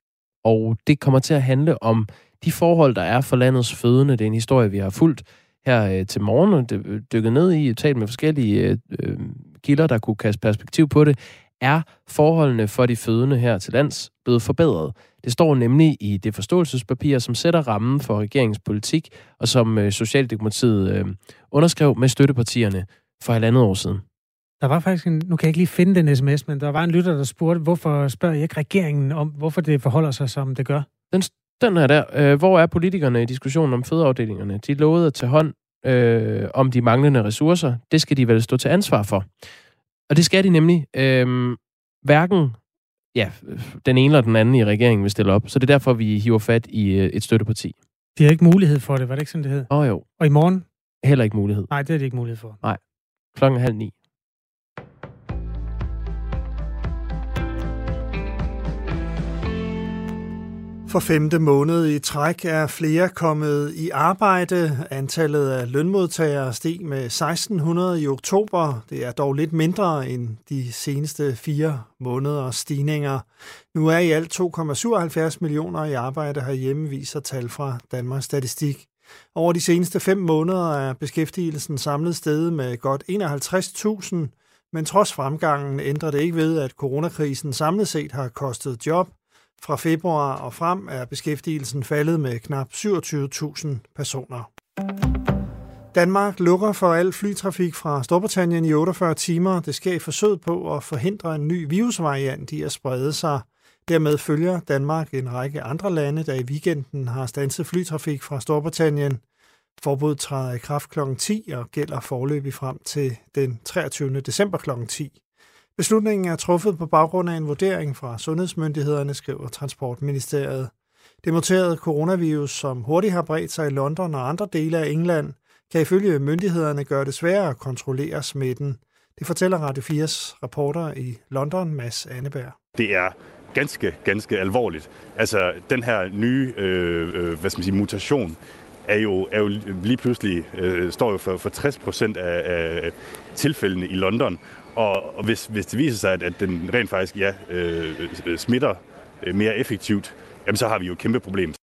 Og det kommer til at handle om de forhold, der er for landets fødende. Det er en historie, vi har fulgt her til morgen, og dykket ned i, talt med forskellige kilder, der kunne kaste perspektiv på det. Er forholdene for de fødende her til lands blevet forbedret? Det står nemlig i det forståelsespapir, som sætter rammen for regeringens politik, og som Socialdemokratiet øh, underskrev med støttepartierne for halvandet år siden. Der var faktisk en, nu kan jeg ikke lige finde den sms, men der var en lytter, der spurgte, hvorfor spørger jeg ikke regeringen om, hvorfor det forholder sig, som det gør? Den, Den her der. Hvor er politikerne i diskussionen om fødeafdelingerne? De lovede at tage hånd øh, om de manglende ressourcer. Det skal de vel stå til ansvar for. Og det skal de nemlig. Øh, hverken ja, den ene eller den anden i regeringen vil stille op. Så det er derfor, vi hiver fat i et støtteparti. De har ikke mulighed for det, var det ikke sådan, det hed? Åh oh, jo. Og i morgen? Heller ikke mulighed. Nej, det er det ikke mulighed for. Nej. Klokken halv ni. For femte måned i træk er flere kommet i arbejde. Antallet af lønmodtagere steg med seksten hundrede i oktober. Det er dog lidt mindre end de seneste fire måneders stigninger. Nu er i alt to komma syvoghalvfjerds millioner i arbejde herhjemme, viser tal fra Danmarks Statistik. Over de seneste fem måneder er beskæftigelsen samlet steget med godt enoghalvtreds tusind, men trods fremgangen ændrer det ikke ved, at coronakrisen samlet set har kostet job. Fra februar og frem er beskæftigelsen faldet med knap syvogtyve tusind personer. Danmark lukker for al flytrafik fra Storbritannien i otteogfyrre timer. Det sker i forsøg på at forhindre en ny virusvariant i at sprede sig. Dermed følger Danmark en række andre lande, der i weekenden har standset flytrafik fra Storbritannien. Forbuddet træder i kraft klokken ti og gælder foreløbig frem til den treogtyvende december klokken ti. Beslutningen er truffet på baggrund af en vurdering fra sundhedsmyndighederne, skriver Transportministeriet. Det muterede coronavirus, som hurtigt har bredt sig i London og andre dele af England, kan ifølge myndighederne gøre det sværere at kontrollere smitten. Det fortæller Radio fires reporter i London, Mads Anneberg. Det er ganske, ganske alvorligt. Altså, den her nye øh, hvad skal man sige, mutation er jo, er jo lige pludselig øh, står jo for, for tres procent af, af tilfældene i London. Og hvis, hvis det viser sig, at, at den rent faktisk ja, øh, smitter mere effektivt, jamen så har vi jo et kæmpe problem.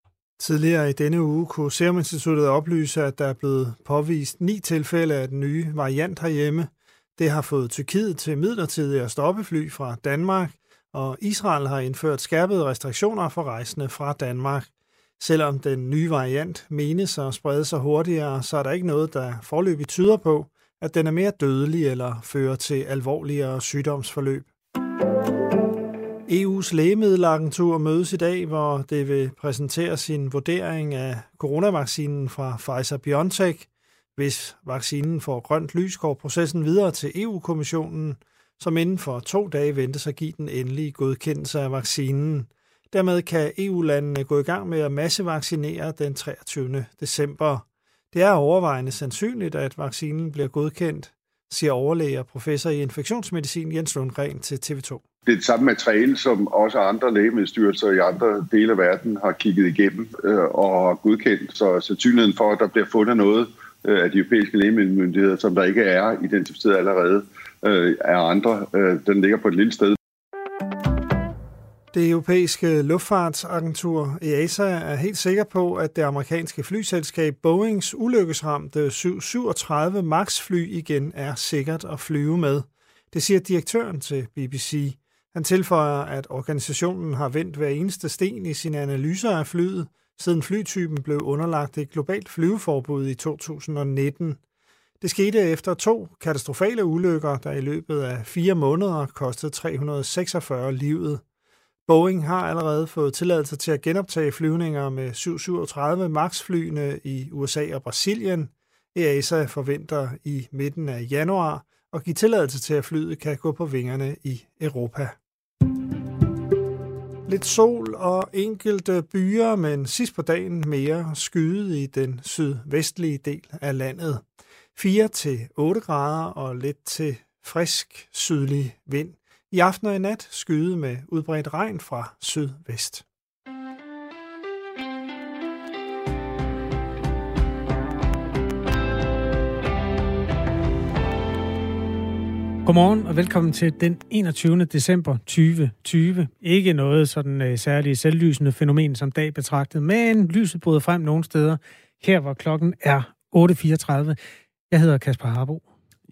Tidligere i denne uge kunne Serum Instituttet oplyse, at der er blevet påvist ni tilfælde af den nye variant herhjemme. Det har fået Tyrkiet til midlertidigt at stoppe fly fra Danmark, og Israel har indført skærpede restriktioner for rejsende fra Danmark. Selvom den nye variant menes at sprede sig hurtigere, så er der ikke noget, der foreløbig tyder på, at den er mere dødelig eller fører til alvorligere sygdomsforløb. E U's lægemiddelagentur mødes i dag, hvor det vil præsentere sin vurdering af coronavaccinen fra Pfizer-BioNTech. Hvis vaccinen får grønt lys, går processen videre til E U-kommissionen, som inden for to dage ventes at give den endelige godkendelse af vaccinen. Dermed kan E U-landene gå i gang med at massevaccinere den treogtyvende december. Det er overvejende sandsynligt, at vaccinen bliver godkendt, siger overlæge og professor i infektionsmedicin Jens Lundgren til T V to. Det er det samme materiale, som også andre lægemiddelstyrelser i andre dele af verden har kigget igennem og har godkendt. Så sandsynligheden for, at der bliver fundet noget af de europæiske lægemiddelmyndigheder, som der ikke er identificeret allerede af andre, den ligger på et lille sted. Det europæiske luftfartsagentur E A S A er helt sikker på, at det amerikanske flyselskab Boeings ulykkesramte syv hundrede syvogtredive MAX-fly igen er sikkert at flyve med. Det siger direktøren til B B C. Han tilføjer, at organisationen har vendt hver eneste sten i sine analyser af flyet, siden flytypen blev underlagt et globalt flyveforbud i to tusind nitten. Det skete efter to katastrofale ulykker, der i løbet af fire måneder kostede tre hundrede seksogfyrre livet. Boeing har allerede fået tilladelse til at genoptage flyvninger med syv hundrede syvogtredive MAX-flyene i U S A og Brasilien. E A S A forventer i midten af januar at give tilladelse til, at flyet kan gå på vingerne i Europa. Lidt sol og enkelte byer, men sidst på dagen mere skyet i den sydvestlige del af landet. fire til otte grader og lidt til frisk sydlig vind. I aften og i nat skyde med udbredt regn fra sydvest. Godmorgen og velkommen til den enogtyvende december tyve tyve. Ikke noget sådan særligt selvlysende fænomen som dag betragtet, men lyset bryder frem nogle steder. Her hvor klokken er otte fireogtredive. Jeg hedder Kasper Harbo.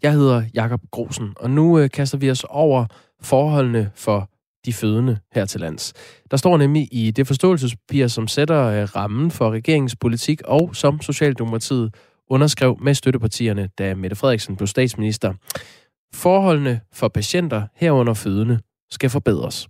Jeg hedder Jakob Grosen, og nu øh, kaster vi os over forholdene for de fødende her til lands. Der står nemlig i det forståelsespapir, som sætter øh, rammen for regeringens politik, og som Socialdemokratiet underskrev med støttepartierne, da Mette Frederiksen blev statsminister. Forholdene for patienter herunder fødende skal forbedres.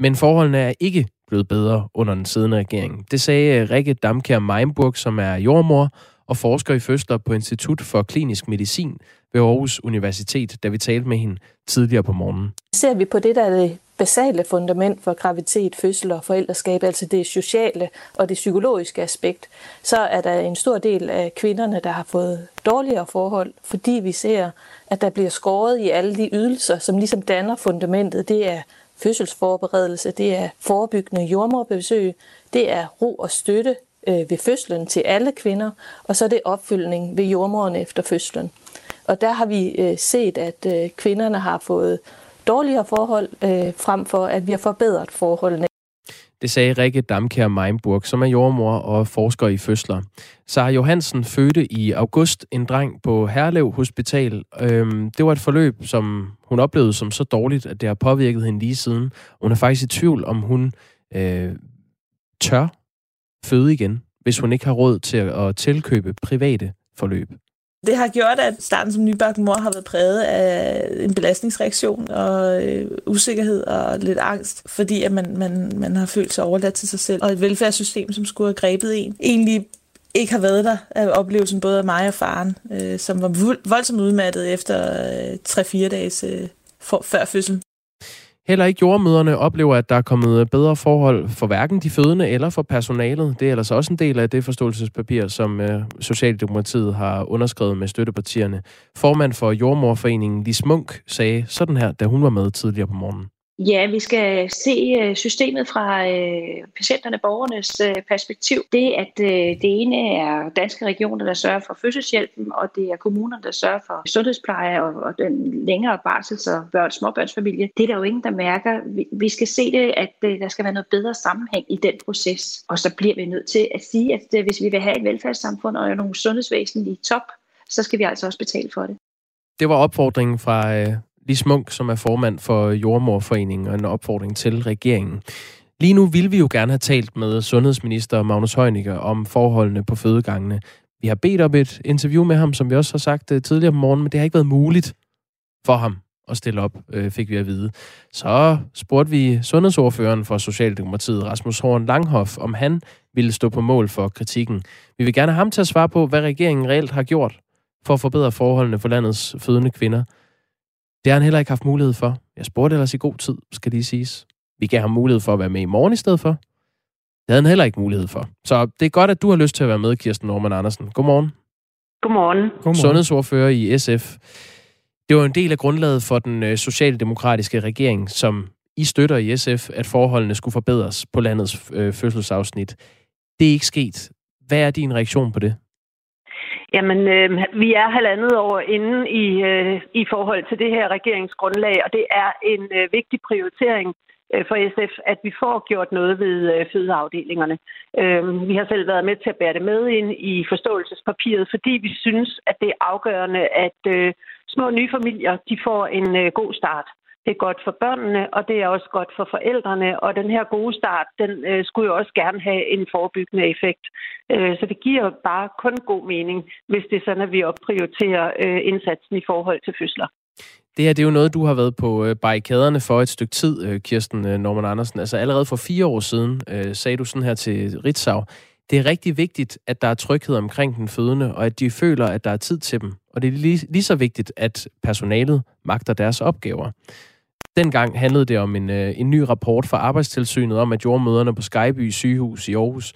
Men forholdene er ikke blevet bedre under den siddende regering. Det sagde Rikke Damkjær Meinburg, som er jordmor og forsker i fødsler på Institut for Klinisk Medicin ved Aarhus Universitet, da vi talte med hende tidligere på morgenen. Ser vi på det, der er det basale fundament for graviditet, fødsel og forældreskab, altså det sociale og det psykologiske aspekt, så er der en stor del af kvinderne, der har fået dårligere forhold, fordi vi ser, at der bliver skåret i alle de ydelser, som ligesom danner fundamentet. Det er fødselsforberedelse, det er forebyggende jordemoderbesøg, det er ro og støtte ved fødslen til alle kvinder, og så er det opfyldning ved jordemoderen efter fødslen. Og der har vi set, at kvinderne har fået dårligere forhold, øh, frem for at vi har forbedret forholdene. Det sagde Rikke Damkjær Meinburg, som er jordemor og forsker i fødsler. Sara Johansen fødte i august en dreng på Herlev Hospital. Øhm, det var et forløb, som hun oplevede som så dårligt, at det har påvirket hende lige siden. Hun er faktisk i tvivl, om hun øh, tør føde igen, hvis hun ikke har råd til at tilkøbe private forløb. Det har gjort, at starten som nybagt mor har været præget af en belastningsreaktion og øh, usikkerhed og lidt angst, fordi at man, man, man har følt sig overladt til sig selv. Og et velfærdssystem, som skulle have grebet en, egentlig ikke har været der af oplevelsen både af mig og faren, øh, som var voldsomt udmattet efter øh, tre fire dages øh, for, før fødsel. Heller ikke jordemøderne oplever, at der er kommet bedre forhold for hverken de fødende eller for personalet. Det er ellers også en del af det forståelsespapir, som Socialdemokratiet har underskrevet med støttepartierne. Formand for Jordemoderforeningen, Lis Munk, sagde sådan her, da hun var med tidligere på morgenen. Ja, vi skal se systemet fra øh, patienterne, borgernes øh, perspektiv. Det, at øh, det ene er danske regioner, der sørger for fødselshjælpen, og det er kommuner, der sørger for sundhedspleje og, og den længere barsels- og børn, småbørnsfamilie. Det er der jo ingen, der mærker. Vi, vi skal se det, at øh, der skal være noget bedre sammenhæng i den proces. Og så bliver vi nødt til at sige, at øh, hvis vi vil have et velfærdssamfund og nogle sundhedsvæsen i top, så skal vi altså også betale for det. Det var opfordringen fra... Øh Lis Munk, som er formand for Jordemoderforeningen, og en opfordring til regeringen. Lige nu vil vi jo gerne have talt med sundhedsminister Magnus Heunicke om forholdene på fødegangene. Vi har bedt op et interview med ham, som vi også har sagt tidligere på morgenen, men det har ikke været muligt for ham at stille op, fik vi at vide. Så spurgte vi sundhedsordføreren for Socialdemokratiet, Rasmus Horn Langhoff, om han ville stå på mål for kritikken. Vi vil gerne have ham til at svare på, hvad regeringen reelt har gjort for at forbedre forholdene for landets fødende kvinder. Det har han heller ikke haft mulighed for. Jeg spurgte ellers i god tid, skal lige siges. Vi gav ham mulighed for at være med i morgen i stedet for. Det havde han heller ikke mulighed for. Så det er godt, at du har lyst til at være med, Kirsten Norman Andersen. Godmorgen. Godmorgen. Godmorgen. Sundhedsordfører i S F. Det var en del af grundlaget for den socialdemokratiske regering, som I støtter i S F, at forholdene skulle forbedres på landets fødselsafsnit. Det er ikke sket. Hvad er din reaktion på det? Jamen, øh, vi er halvandet år inde i, øh, i forhold til det her regeringsgrundlag, og det er en øh, vigtig prioritering øh, for S F, at vi får gjort noget ved øh, fødeafdelingerne. Øh, vi har selv været med til at bære det med ind i forståelsespapiret, fordi vi synes, at det er afgørende, at øh, små nye familier de får en øh, god start. Det er godt for børnene, og det er også godt for forældrene. Og den her gode start, den øh, skulle jo også gerne have en forebyggende effekt. Øh, så det giver bare kun god mening, hvis det er sådan, at vi opprioriterer øh, indsatsen i forhold til fødsler. Det her, det er jo noget, du har været på øh, barrikaderne for et stykke tid, øh, Kirsten øh, Norman Andersen. Altså allerede for fire år siden øh, sagde du sådan her til Ritzau. Det er rigtig vigtigt, at der er tryghed omkring den fødende, og at de føler, at der er tid til dem. Og det er lige, lige så vigtigt, at personalet magter deres opgaver. Dengang handlede det om en, øh, en ny rapport fra Arbejdstilsynet om, at jordemøderne på Skejby sygehus i Aarhus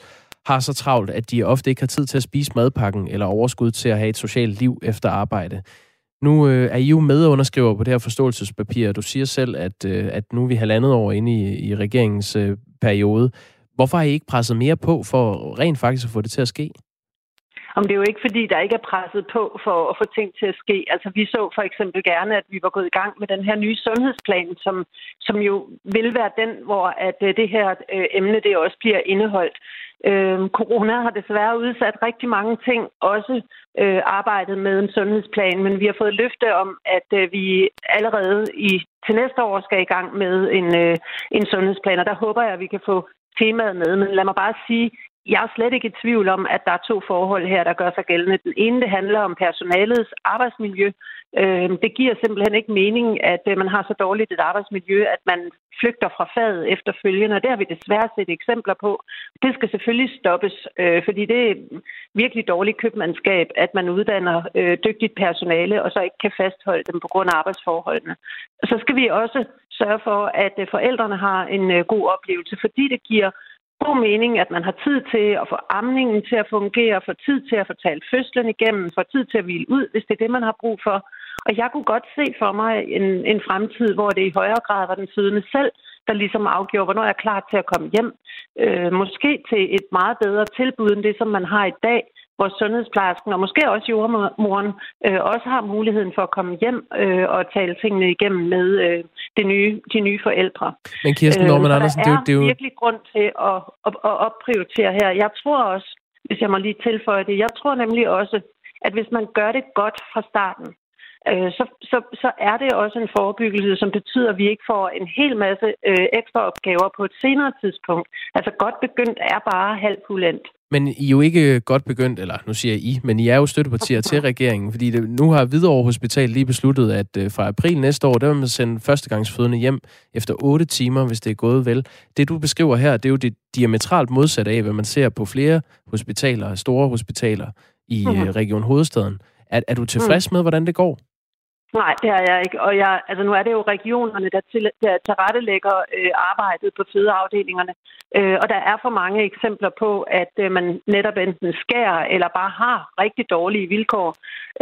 har så travlt, at de ofte ikke har tid til at spise madpakken eller overskud til at have et socialt liv efter arbejde. Nu øh, er I jo medunderskriver på det her forståelsespapir, og du siger selv, at, øh, at nu er vi halvandet år inde i, i regeringens øh, periode. Hvorfor har I ikke presset mere på for rent faktisk at få det til at ske? Om det er jo ikke, fordi der ikke er presset på for at få ting til at ske. Altså, vi så for eksempel gerne, at vi var gået i gang med den her nye sundhedsplan, som, som jo vil være den, hvor at det her øh, emne det også bliver indeholdt. Øh, corona har desværre udsat rigtig mange ting, også øh, arbejdet med en sundhedsplan, men vi har fået løfte om, at øh, vi allerede i, til næste år skal i gang med en, øh, en sundhedsplan, og der håber jeg, at vi kan få temaet med. Men lad mig bare sige, jeg er slet ikke i tvivl om, at der er to forhold her, der gør sig gældende. Den ene, det handler om personalets arbejdsmiljø. Det giver simpelthen ikke mening, at man har så dårligt et arbejdsmiljø, at man flygter fra faget efterfølgende, og det har vi desværre set eksempler på. Det skal selvfølgelig stoppes, øh, fordi det er virkelig dårligt købmandskab, at man uddanner øh, dygtigt personale, og så ikke kan fastholde dem på grund af arbejdsforholdene. Så skal vi også sørge for, at øh, forældrene har en øh, god oplevelse, fordi det giver god mening, at man har tid til at få amningen til at fungere, få tid til at få talt fødslen igennem, få tid til at hvile ud, hvis det er det, man har brug for. Og jeg kunne godt se for mig en, en fremtid, hvor det i højere grad var den fødende selv, der ligesom afgjorde, hvornår jeg er klar til at komme hjem. Øh, måske til et meget bedre tilbud end det, som man har i dag, hvor sundhedsplejersken og måske også jordemoren øh, også har muligheden for at komme hjem øh, og tale tingene igennem med øh, de, nye, de nye forældre. Men Kirsten Norman øh, Andersen, det er jo... Der er virkelig grund til at, at, at opprioritere her. Jeg tror også, hvis jeg må lige tilføje det, jeg tror nemlig også, at hvis man gør det godt fra starten, Så, så, så er det også en forebyggelse, som betyder, at vi ikke får en hel masse øh, ekstra opgaver på et senere tidspunkt. Altså godt begyndt er bare halvt fuldendt. Men I er jo ikke godt begyndt, eller nu siger I, men I er jo støttepartier okay. til regeringen, fordi det, nu har Hvidovre Hospital lige besluttet, at øh, fra april næste år, der vil man sende førstegangsfødende hjem efter otte timer, hvis det er gået vel. Det du beskriver her, det er jo det diametralt modsatte af, hvad man ser på flere hospitaler, store hospitaler i okay. Region Hovedstaden. Er, er du tilfreds med, hvordan det går? Nej, det er jeg ikke. Og jeg, altså nu er det jo regionerne, der, til, der tilrettelægger øh, arbejdet på fødeafdelingerne. Øh, og der er for mange eksempler på, at øh, man netop enten skærer eller bare har rigtig dårlige vilkår.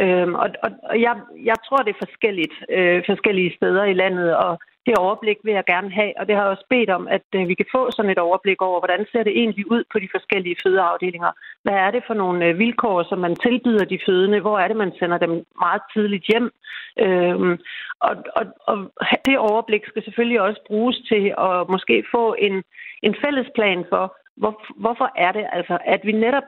Øh, og og, og jeg, jeg tror, det er forskelligt øh, forskellige steder i landet, og det overblik vil jeg gerne have. Og det har jeg også bedt om, at øh, vi kan få sådan et overblik over, hvordan ser det egentlig ud på de forskellige fødeafdelinger. Hvad er det for nogle øh, vilkår, som man tilbyder de fødende? Hvor er det, man sender dem meget tidligt hjem? Øhm, og, og, og det overblik skal selvfølgelig også bruges til at måske få en, en fælles plan for, hvor, hvorfor er det altså, at vi netop,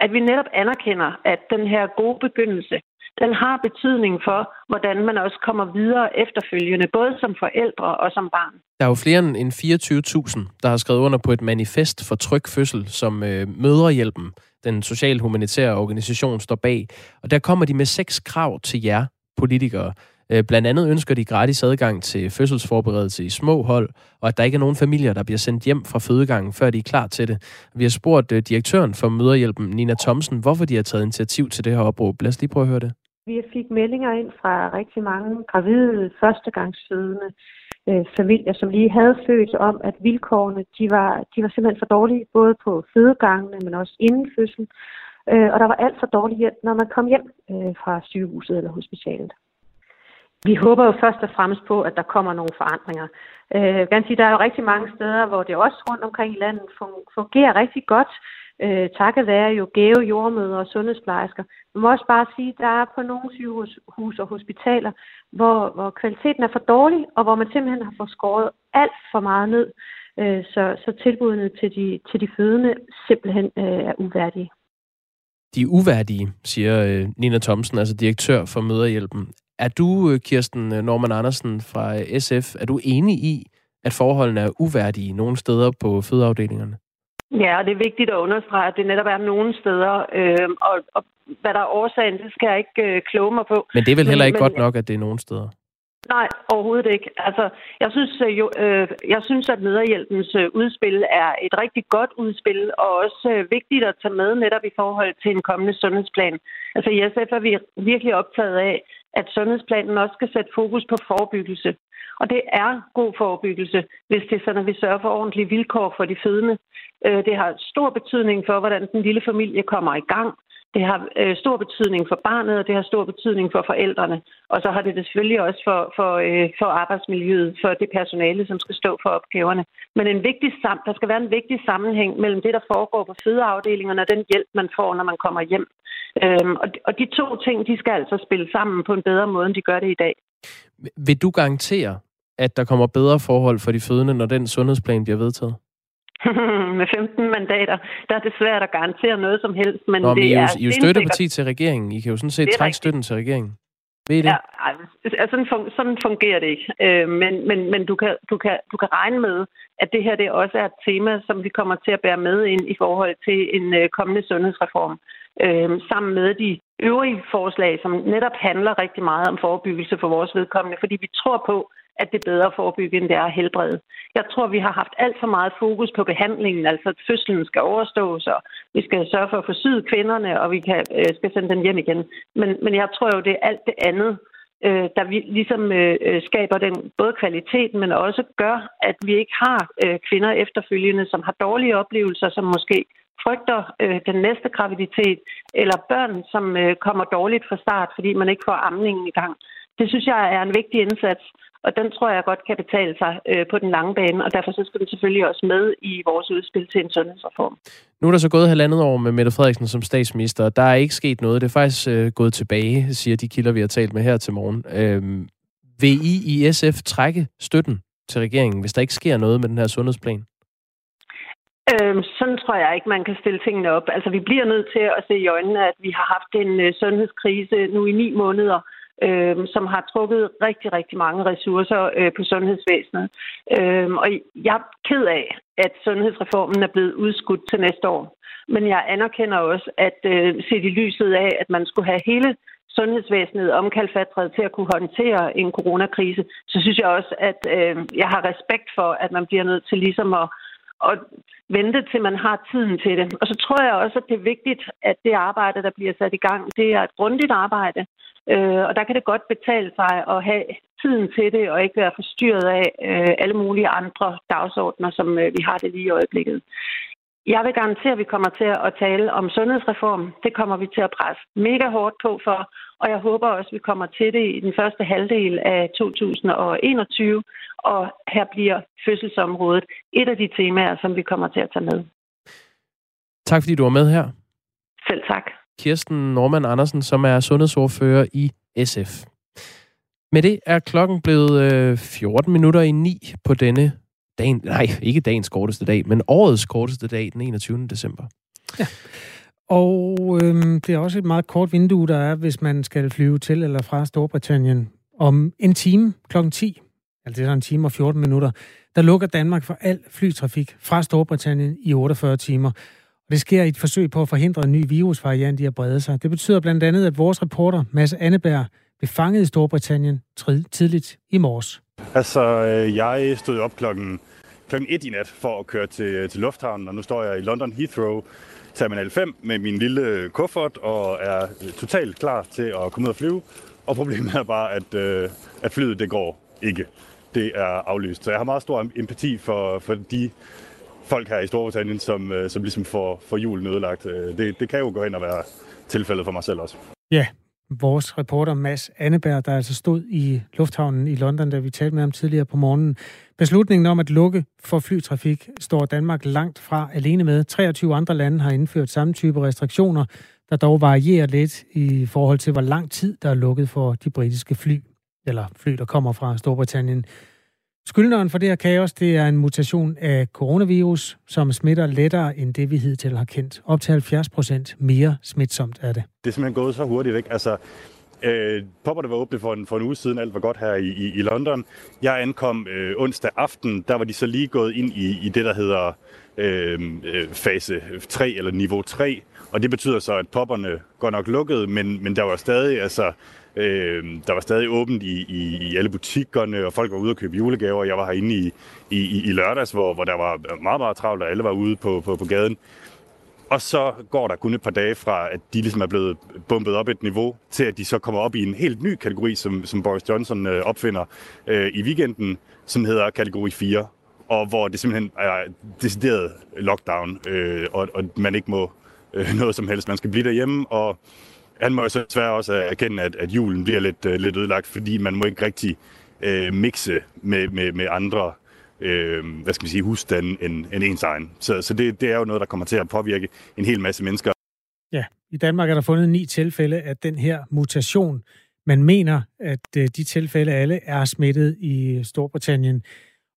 at vi netop anerkender, at den her gode begyndelse, den har betydning for, hvordan man også kommer videre efterfølgende, både som forældre og som barn. Der er jo flere end fireogtyve tusind, der har skrevet under på et manifest for tryg fødsel, som øh, Mødrehjælpen, den social-humanitære organisation, står bag. Og der kommer de med seks krav til jer politikere. Blandt andet ønsker de gratis adgang til fødselsforberedelse i små hold, og at der ikke er nogen familier, der bliver sendt hjem fra fødegangen, før de er klar til det. Vi har spurgt direktøren for Mødrehjælpen, Nina Thomsen, hvorfor de har taget initiativ til det her opråb. Lad os lige prøve at høre det. Vi fik meldinger ind fra rigtig mange gravide, førstegangsfødende øh, familier, som lige havde født, om, at vilkårene de var, de var simpelthen for dårlige, både på fødegangene, men også inden fødsel. Øh, og der var alt for dårlig hjælp, når man kom hjem øh, fra sygehuset eller hospitalet. Vi håber jo først og fremmest på, at der kommer nogle forandringer. Jeg vil gerne sige, at der er jo rigtig mange steder, hvor det også rundt omkring i landet fungerer rigtig godt, takket være jo gave jordemødre og sundhedsplejersker. Man må også bare sige, at der er på nogle sygehus og hospitaler, hvor, hvor kvaliteten er for dårlig, og hvor man simpelthen har fået skåret alt for meget ned, så, så tilbuddene til de, til de fødende simpelthen er uværdige. De er uværdige, siger Nina Thomsen, altså direktør for Mødrehjælpen. Er du, Kirsten Norman Andersen fra S F, er du enig i, at forholdene er uværdige nogle steder på fødeafdelingerne? Ja, og det er vigtigt at understrege, at det netop er nogle steder, øh, og, og hvad der er årsagen, det skal jeg ikke øh, kloge mig på. Men det er vel heller ikke men, godt nok, at det er nogle steder? Nej, overhovedet ikke. Altså, jeg synes, jo, øh, jeg synes, at Mødrehjælpens udspil er et rigtig godt udspil, og også øh, vigtigt at tage med netop i forhold til en kommende sundhedsplan. Altså i S F er vi virkelig optaget af, at sundhedsplanen også skal sætte fokus på forebyggelse. Og det er god forebyggelse, hvis det er sådan, at vi sørger for ordentlige vilkår for de fødende. Det har stor betydning for, hvordan den lille familie kommer i gang. Det har stor betydning for barnet, og det har stor betydning for forældrene. Og så har det selvfølgelig også for, for, for arbejdsmiljøet, for det personale, som skal stå for opgaverne. Men en vigtig sam- der skal være en vigtig sammenhæng mellem det, der foregår på fødeafdelingerne, og den hjælp, man får, når man kommer hjem. Øhm, og, de, og de to ting, de skal altså spille sammen på en bedre måde, end de gør det i dag. Vil du garantere, at der kommer bedre forhold for de fødende, når den sundhedsplan bliver vedtaget? Med femten mandater, der er det svært at garantere noget som helst. Men Nå, det men I, er jo, I er jo støtteparti til regeringen. I kan jo sådan set trække støtten til regeringen. Ved I det? Ja, sådan, fun- sådan fungerer det ikke. Øh, men men, men du, kan, du, kan, du kan regne med, at det her det også er et tema, som vi kommer til at bære med ind i forhold til en øh, kommende sundhedsreform. Øh, sammen med de øvrige forslag, som netop handler rigtig meget om forebyggelse for vores vedkommende. Fordi vi tror på, at det er bedre at forebygge, end det er at helbrede. Jeg tror, vi har haft alt for meget fokus på behandlingen, altså at fødslen skal overstås, og vi skal sørge for at forsyde kvinderne, og vi kan, øh, skal sende dem hjem igen. Men, men jeg tror jo, det er alt det andet, øh, der vi, ligesom øh, skaber den både kvalitet, men også gør, at vi ikke har øh, kvinder efterfølgende, som har dårlige oplevelser, som måske frygter øh, den næste graviditet, eller børn, som øh, kommer dårligt fra start, fordi man ikke får amningen i gang. Det synes jeg er en vigtig indsats, og den tror jeg godt kan betale sig øh, på den lange bane, og derfor så skal det selvfølgelig også med i vores udspil til en sundhedsreform. Nu er der så gået halvandet år med Mette Frederiksen som statsminister, og der er ikke sket noget. Det er faktisk øh, gået tilbage, siger de kilder, vi har talt med her til morgen. Øhm, vil I i S F trække støtten til regeringen, hvis der ikke sker noget med den her sundhedsplan? Øhm, sådan tror jeg ikke, man kan stille tingene op. Altså, vi bliver nødt til at se i øjnene, at vi har haft en øh, sundhedskrise nu i ni måneder, Øhm, som har trukket rigtig, rigtig mange ressourcer øh, på sundhedsvæsenet. Øhm, og jeg er ked af, at sundhedsreformen er blevet udskudt til næste år. Men jeg anerkender også, at øh, set i lyset af, at man skulle have hele sundhedsvæsenet omkalfatret til at kunne håndtere en coronakrise, så synes jeg også, at øh, jeg har respekt for, at man bliver nødt til ligesom at og vente til man har tiden til det. Og så tror jeg også, at det er vigtigt, at det arbejde, der bliver sat i gang, det er et grundigt arbejde, øh, og der kan det godt betale sig at have tiden til det, og ikke være forstyrret af øh, alle mulige andre dagsordner, som øh, vi har det lige i øjeblikket. Jeg vil garantere, at vi kommer til at tale om sundhedsreform. Det kommer vi til at presse mega hårdt på for, og jeg håber også, at vi kommer til det i den første halvdel af to tusind og enogtyve, og her bliver fødselsområdet et af de temaer, som vi kommer til at tage med. Tak fordi du var med her. Selv tak. Kirsten Norman Andersen, som er sundhedsordfører i S F. Med det er klokken blevet fjorten minutter i ni på denne Dagen, nej, ikke dagens korteste dag, men årets korteste dag, den enogtyvende december. Ja, og øhm, det er også et meget kort vindue, der er, hvis man skal flyve til eller fra Storbritannien. Om en time, klokken ti, altså det er en time og fjorten minutter, der lukker Danmark for al flytrafik fra Storbritannien i otteogfyrre timer. Og det sker i et forsøg på at forhindre en ny virusvariant i at brede sig. Det betyder blandt andet, at vores reporter Mads Anneberg blev fanget i Storbritannien tidligt i morges. Altså, jeg stod op klokken klokken et i nat for at køre til, til lufthavnen, og nu står jeg i London Heathrow Terminal fem med min lille kuffert og er totalt klar til at komme ud og flyve. Og problemet er bare, at, at flyet det går ikke. Det er aflyst. Så jeg har meget stor empati for, for de folk her i Storbritannien, som, som ligesom får, får julen ødelagt. Det, det kan jo gå hen og være tilfældet for mig selv også. Ja. Yeah. Vores reporter Mads Anneberg, der altså stod i lufthavnen i London, da vi talte med ham tidligere på morgenen. Beslutningen om at lukke for flytrafik står Danmark langt fra alene med. treogtyve andre lande har indført samme type restriktioner, der dog varierer lidt i forhold til, hvor lang tid der er lukket for de britiske fly, eller fly, der kommer fra Storbritannien. Skyldneren for det her kaos, det er en mutation af coronavirus, som smitter lettere end det, vi hidtil har kendt. Op til halvfjerds procent mere smitsomt er det. Det er simpelthen gået så hurtigt væk. Altså, øh, popperne var åbne for en, for en uge siden, alt var godt her i, i, i London. Jeg ankom øh, onsdag aften, der var de så lige gået ind i, i det, der hedder øh, fase tre eller niveau tre. Og det betyder så, at popperne godt nok lukkede, men, men der var stadig... altså Øh, der var stadig åbent i, i, i alle butikkerne, og folk var ude og købe julegaver. Jeg var herinde i, i, i lørdags, hvor, hvor der var meget, meget travlt, og alle var ude på, på, på gaden. Og så går der kun et par dage fra, at de ligesom er blevet bumpet op et niveau, til at de så kommer op i en helt ny kategori, som, som Boris Johnson opfinder øh, i weekenden, som hedder kategori fire, og hvor det simpelthen er decideret lockdown, øh, og, og man ikke må øh, noget som helst. Man skal blive derhjemme, og han må jo så desværre også erkende, at, at julen bliver lidt, uh, lidt ødelagt, fordi man må ikke rigtig uh, mixe med, med, med andre uh, hvad skal man sige, husstande end, end ens egen. Så, så det, det er jo noget, der kommer til at påvirke en hel masse mennesker. Ja, i Danmark er der fundet ni tilfælde af den her mutation. Man mener, at de tilfælde alle er smittet i Storbritannien.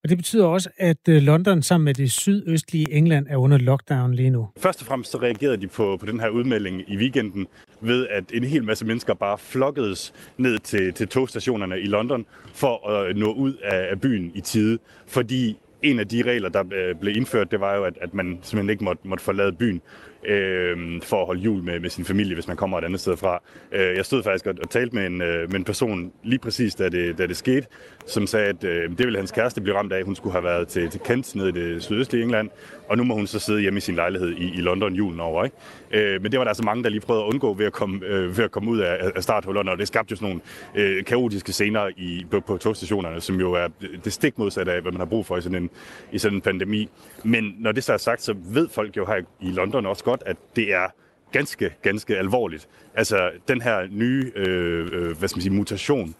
Og det betyder også, at London sammen med det sydøstlige England er under lockdown lige nu. Først og fremmest så reagerede de på, på den her udmelding i weekenden ved, at en hel masse mennesker bare flokkedes ned til, til togstationerne i London for at nå ud af, af byen i tide. Fordi en af de regler, der blev indført, det var jo, at, at man simpelthen ikke måtte, måtte forlade byen øh, for at holde jul med, med sin familie, hvis man kommer et andet sted fra. Øh, jeg stod faktisk og, og talte med en, øh, med en person lige præcis, da det, da det skete, som sagde, at øh, det ville hans kæreste blive ramt af. Hun skulle have været til, til Kent nede i det sydøstlige England, og nu må hun så sidde hjemme i sin lejlighed i, i London julen over. Ikke? Øh, men det var der altså mange, der lige prøvede at undgå ved at komme, øh, ved at komme ud af, af starthullerne, og det skabte jo sådan nogle øh, kaotiske scener i, på, på togstationerne, som jo er det stik modsat af, hvad man har brug for i sådan en, i sådan en pandemi. Men når det så er sagt, så ved folk jo her i London også godt, at det er ganske, ganske alvorligt. Altså, den her nye øh, hvad skal man sige, mutation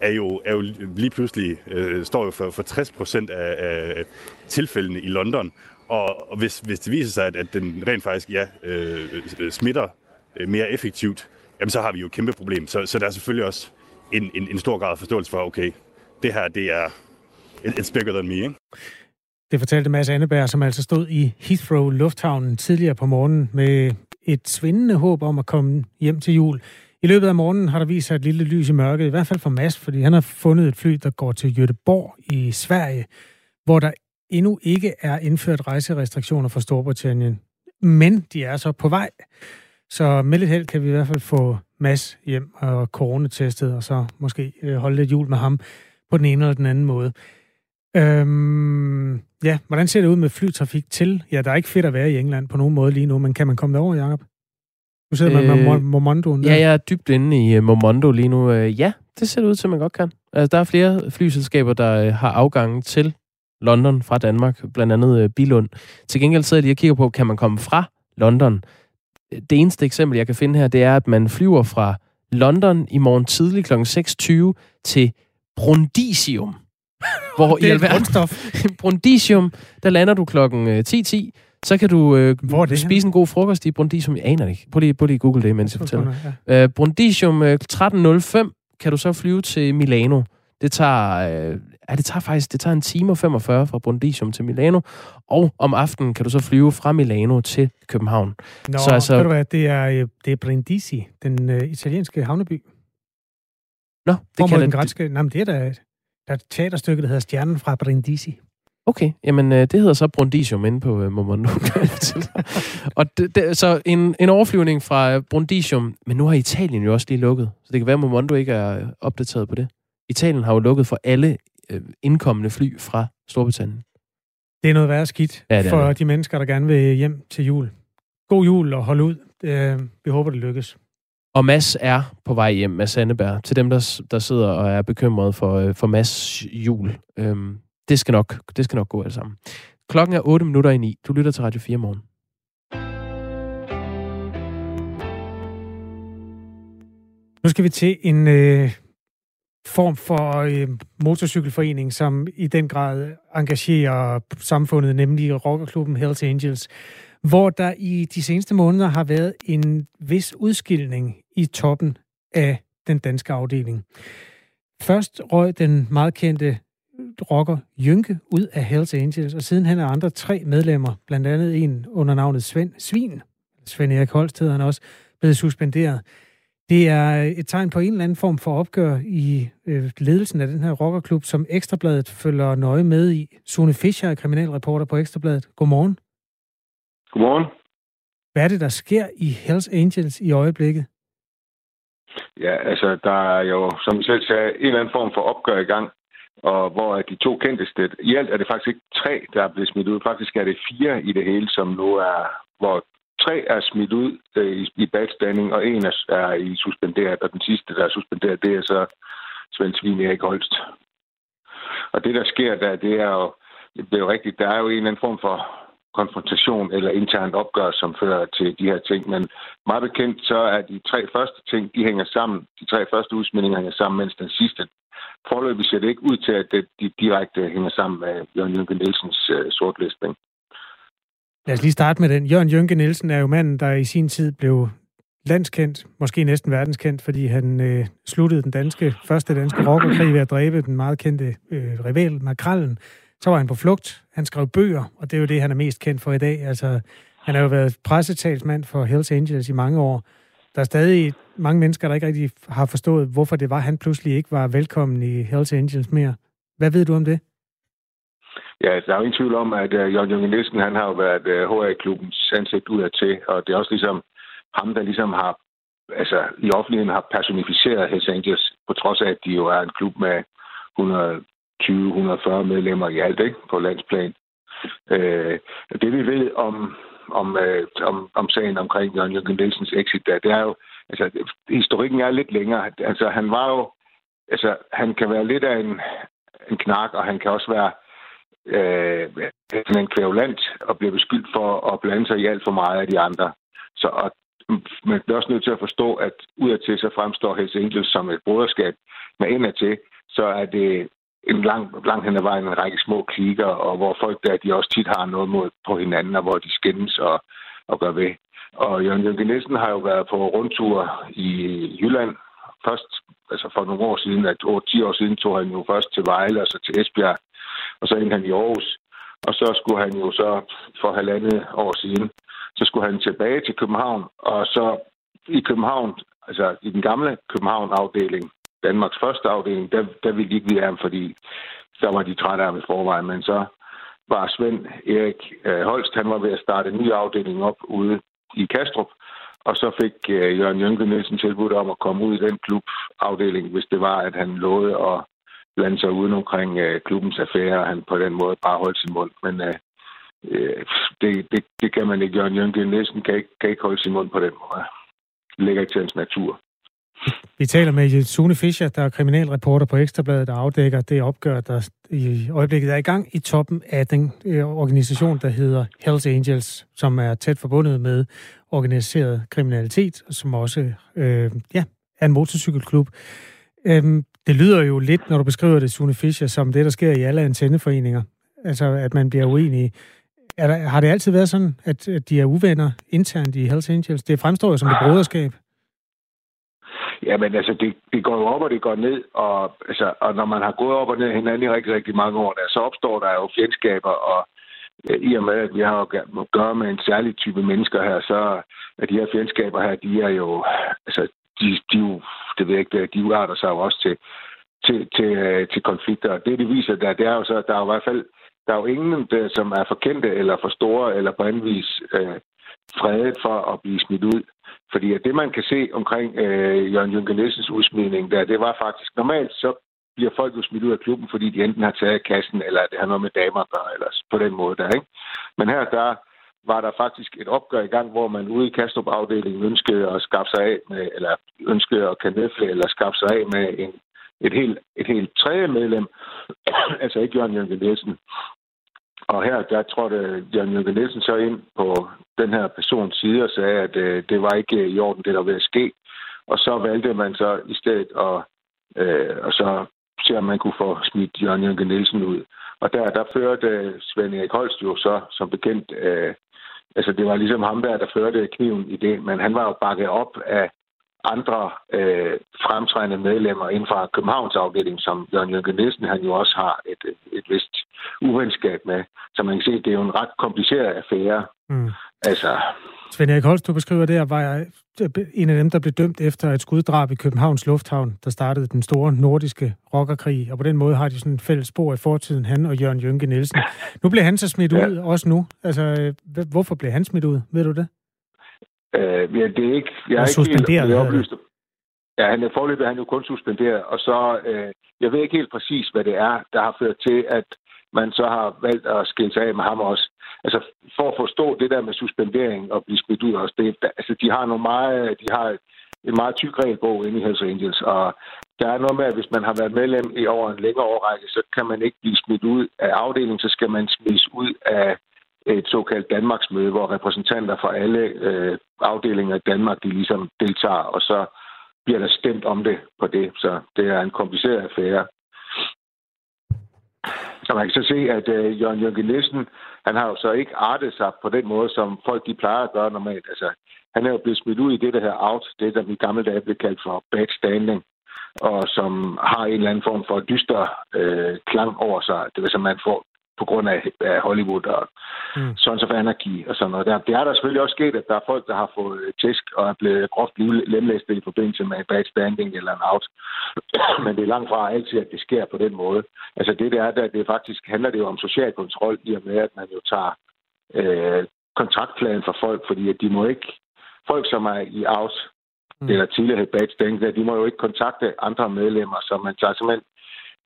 er jo, er jo lige pludselig, øh, står jo for, for tres procent af, af tilfældene i London. Og, og hvis, hvis det viser sig, at, at den rent faktisk ja, øh, smitter mere effektivt, jamen så har vi jo et kæmpe problem. Så, så der er selvfølgelig også en, en, en stor grad af forståelse for, okay, det her, det er it's bigger than me, ikke? Det fortalte Mads Anneberg, som altså stod i Heathrow Lufthavnen tidligere på morgenen med et svindende håb om at komme hjem til jul. I løbet af morgenen har der vist sig et lille lys i mørket, i hvert fald for Mads, fordi han har fundet et fly, der går til Göteborg i Sverige, hvor der endnu ikke er indført rejserestriktioner fra Storbritannien. Men de er så på vej. Så med lidt held kan vi i hvert fald få Mads hjem og coronatestet, og så måske holde lidt jul med ham på den ene eller den anden måde. Øhm, ja, hvordan ser det ud med flytrafik til? Ja, der er ikke fedt at være i England på nogen måde lige nu, men kan man komme derover, Jacob? Nu sidder øh, man med Momondoen der. Ja, jeg er dybt inde i Momondo lige nu. Ja, det ser det ud til, at man godt kan. Altså, der er flere flyselskaber, der har afgangen til London fra Danmark, blandt andet Billund. Til gengæld sidder de og kigger på, kan man komme fra London? Det eneste eksempel, jeg kan finde her, det er, at man flyver fra London i morgen tidlig klokken seks tyve til Brindisi. Hvor det er et grundstof. Brindisium, der lander du klokken ti ti, så kan du øh, spise en god frokost i Brindisium. Jeg aner det ikke. Prøv lige, prøv lige Google det, mens jeg fortæller. Ja. Øh, Brindisium øh, tretten nul fem kan du så flyve til Milano. Det tager, øh, ja, det tager faktisk det tager en time og femogfyrre fra Brindisium til Milano, og om aftenen kan du så flyve fra Milano til København. Nå, så, altså, ved du hvad, det er, det er Brindisi, den øh, italienske havneby. Nå, det hvor kan den græske. Nej, men det er da Der er et teaterstykke, der hedder Stjernen fra Brindisi. Okay, jamen øh, det hedder så Brindisium inde på øh, Momondo. Og det, det, så en, en overflyvning fra øh, Brindisium, men nu har Italien jo også lige lukket, så det kan være, at Momondo ikke er øh, opdateret på det. Italien har jo lukket for alle øh, indkommende fly fra Storbritannien. Det er noget værre skidt ja, for noget. De mennesker, der gerne vil hjem til jul. God jul og hold ud. Øh, vi håber, det lykkes. Og Mads er på vej hjem, Mads Anneberg. Til dem, der, der sidder og er bekymret for, for Mads jul. Øhm, det, skal nok, det skal nok gå alt sammen. Klokken er otte minutter i ni. Du lytter til Radio fire morgen. Nu skal vi til en øh, form for øh, motorcykelforening, som i den grad engagerer samfundet, nemlig rockerklubben Hell's Angels, hvor der i de seneste måneder har været en vis udskilning i toppen af den danske afdeling. Først røg den meget kendte rocker Jønke ud af Hell's Angels, og sidenhen er andre tre medlemmer, blandt andet en under navnet Svend Svin, Svend Erik Holst hedder han også, blevet suspenderet. Det er et tegn på en eller anden form for opgør i ledelsen af den her rockerklub, som Ekstrabladet følger nøje med i. Sune Fischer er kriminalreporter på Ekstrabladet. Godmorgen. Godmorgen. Hvad er det, der sker i Hells Angels i øjeblikket? Ja, altså, der er jo, som jeg selv sagde, en eller anden form for opgør i gang, og hvor de to kendteste, i alt er det faktisk ikke tre, der er blevet smidt ud. Faktisk er det fire i det hele, som nu er, hvor tre er smidt ud øh, i badstanding, og en er, er i suspenderet, og den sidste, der er suspenderet, det er så Svend Svin Erik Holst. Og det, der sker der, det er jo, det er jo rigtigt, der er jo en eller anden form for konfrontation eller internt opgør, som fører til de her ting. Men meget bekendt, så er de tre første ting, de hænger sammen. De tre første udsmidninger hænger sammen, mens den sidste forløbig ser det ikke ud til, at de direkte hænger sammen med Jørgen Jønke Nielsens øh, sortlistning. Lad os lige starte med den. Jørgen Jønke Nielsen er jo manden, der i sin tid blev landskendt, måske næsten verdenskendt, fordi han øh, sluttede den danske, første danske rockerkrig ved at dræbe den meget kendte øh, rival Makrallen. Så var han på flugt, han skrev bøger, og det er jo det, han er mest kendt for i dag. Altså, han har jo været pressetalsmand for Hells Angels i mange år. Der er stadig mange mennesker, der ikke rigtig har forstået, hvorfor det var, han pludselig ikke var velkommen i Hells Angels mere. Hvad ved du om det? Ja, der er jo ingen tvivl om, at uh, Jørgen Jønke Nielsen, han har jo været uh, H R-klubbens ansigt udad til, og det er også ligesom ham, der ligesom har, altså i offentligheden har personificeret Hells Angels, på trods af, at de jo er en klub med et hundrede og tyve til et hundrede og fyrre medlemmer i alt, ikke? På landsplan. Øh, det vi ved om, om, øh, om, om sagen omkring Jørgen Jønke Nielsens exit, der, det er jo, altså historikken er lidt længere. Altså han var jo, altså han kan være lidt af en, en knak, og han kan også være øh, sådan en kværulant og bliver beskyldt for at blande sig i alt for meget af de andre. Så og man bliver også nødt til at forstå, at udadtil så fremstår Hells Angels som et broderskab, men indadtil, så er det en lang, lang hen ad vejen en række små klikker, og hvor folk der, de også tit har noget mod på hinanden, og hvor de skændes og, og gør ved. Og Jørgen Jønke Nielsen har jo været på rundture i Jylland. Først, altså for nogle år siden, at ti år siden, tog han jo først til Vejle, og så til Esbjerg, og så endte han i Aarhus. Og så skulle han jo så, for halvandet år siden, så skulle han tilbage til København, og så i København, altså i den gamle København-afdeling, Danmarks første afdeling, der, der ville de ikke vide ham, fordi der var de trætte af ham i forvejen. Men så var Svend Erik Holst, han var ved at starte en ny afdeling op ude i Kastrup, og så fik Jørgen Jønke Nielsen tilbudt om at komme ud i den klubafdeling, hvis det var, at han lovede at blande sig uden omkring klubbens affære, og han på den måde bare holdt sin mund. Men øh, det, det, det kan man ikke. Jørgen Jønke Nielsen kan ikke, kan ikke holde sin mund på den måde. Det ligger ikke til hans natur. Vi taler med Sune Fischer, der er kriminalreporter på Ekstrabladet, der afdækker det opgør, der i øjeblikket er i gang i toppen af den organisation, der hedder Hells Angels, som er tæt forbundet med organiseret kriminalitet, som også øh, ja, er en motorcykelklub. Øhm, det lyder jo lidt, når du beskriver det, Sune Fischer, som det, der sker i alle antenneforeninger. Altså, at man bliver uenig. Er der, har det altid været sådan, at, at de er uvenner internt i Hells Angels? Det fremstår jo som et broderskab. Ja, men altså, det, det går jo op, og det går ned, og, altså, og når man har gået op og ned hinanden i rigtig, rigtig mange år, der, så opstår der jo fjendskaber, og øh, i og med, at vi har at gøre med en særlig type mennesker her, så er de her fjendskaber her, de er jo, altså, de, de, det ved jeg ikke, de uarter sig jo også til, til, til, øh, til konflikter, og det, det viser der, det er jo så, at der er jo i hvert fald, der er jo ingen, der, som er forkendte, eller for store, eller på anden vis øh, fredet for at blive smidt ud. Fordi at det, man kan se omkring øh, Jørgen Jønke Nielsens udsmidning, der, det var faktisk normalt, så bliver folk jo smidt ud af klubben, fordi de enten har taget kassen, eller det har noget med damer at gøre, eller på den måde der, ikke? Men her, der var der faktisk et opgør i gang, hvor man ude i Kastrup-afdelingen ønskede at skaffe sig af med, eller ønskede at kanæfle, eller skaffe sig af med en, et helt et helt tredje medlem, altså ikke Jørgen Jønke Nielsen. Og her, der trådte Jørgen Jønke Nielsen så ind på den her persons side og sagde, at øh, det var ikke i orden, det der var ved at ske. Og så valgte man så i stedet at, øh, og så se, om man kunne få smidt Jørgen Jønke Nielsen ud. Og der, der førte Svend Erik Holst jo så, som bekendt, øh, altså det var ligesom ham der, der førte kniven i det, men han var jo bakket op af andre øh, fremtrædende medlemmer inden for Københavns afdeling, som Jørgen Jønke Nielsen, han jo også har et, et vist uvenskab med. Så man kan se, det er jo en ret kompliceret affære. Mm. Altså... Svend Erik Holst, du beskriver der, var jeg en af dem, der blev dømt efter et skuddrab i Københavns Lufthavn, der startede den store nordiske rockerkrig, og på den måde har de sådan et fælles spor i fortiden, han og Jørgen Jønke Nielsen. Nu blev han så smidt ja. ud, også nu. Altså, hvorfor blev han smidt ud? Ved du det? Øh, ja, det er ikke... Jeg er suspenderet. Ikke helt, jeg ja, han er forløbet, han er jo kun suspenderet, og så... Øh, jeg ved ikke helt præcis, hvad det er, der har ført til, at man så har valgt at skille sig af med ham også. Altså, for at forstå det der med suspendering og blive smidt ud også, det, altså, de har nogle meget, de har en meget tyk regelbog inde i Hells Angels, og der er noget med, at hvis man har været medlem i over en længere årrække, så kan man ikke blive smidt ud af afdelingen, så skal man smides ud af et såkaldt Danmarksmøde, hvor repræsentanter fra alle øh, afdelinger i Danmark, de ligesom deltager, og så bliver der stemt om det på det. Så det er en kompliceret affære. Så man kan så se, at øh, Jørgen Jønke Nielsen, han har jo så ikke artet sig på den måde, som folk de plejer at gøre normalt. Altså, han er jo blevet smidt ud i det, der hedder out, det der i gamle dage blev kaldt for bad standing, og som har en eller anden form for dyster øh, klang over sig. Det vil sige, man får på grund af, af Hollywood og mm. Sons of Anarchy og sådan noget. Der, det er der selvfølgelig også sket, at der er folk, der har fået tæsk og er blevet groft lemlæstet i forbindelse med en bad standing eller en out. Men det er langt fra altid, at det sker på den måde. Altså det der, der det faktisk handler det jo om social kontrol i og med, at man jo tager øh, kontaktpladen fra folk, fordi at de må ikke, folk som er i out mm. eller tidligere bad standing, der, de må jo ikke kontakte andre medlemmer, så man tager simpelthen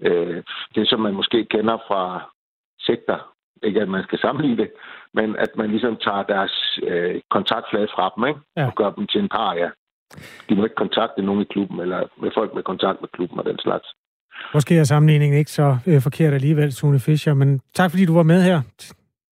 øh, det, som man måske kender fra sekter. Ikke at man skal sammenligne det, men at man ligesom tager deres øh, kontaktflade fra dem, ikke? Ja. Og gør dem til en par, ja. De må ikke kontakte nogen i klubben, eller med folk med kontakt med klubben og den slags. Måske er sammenligningen ikke så øh, forkert alligevel, Sune Fischer, men tak fordi du var med her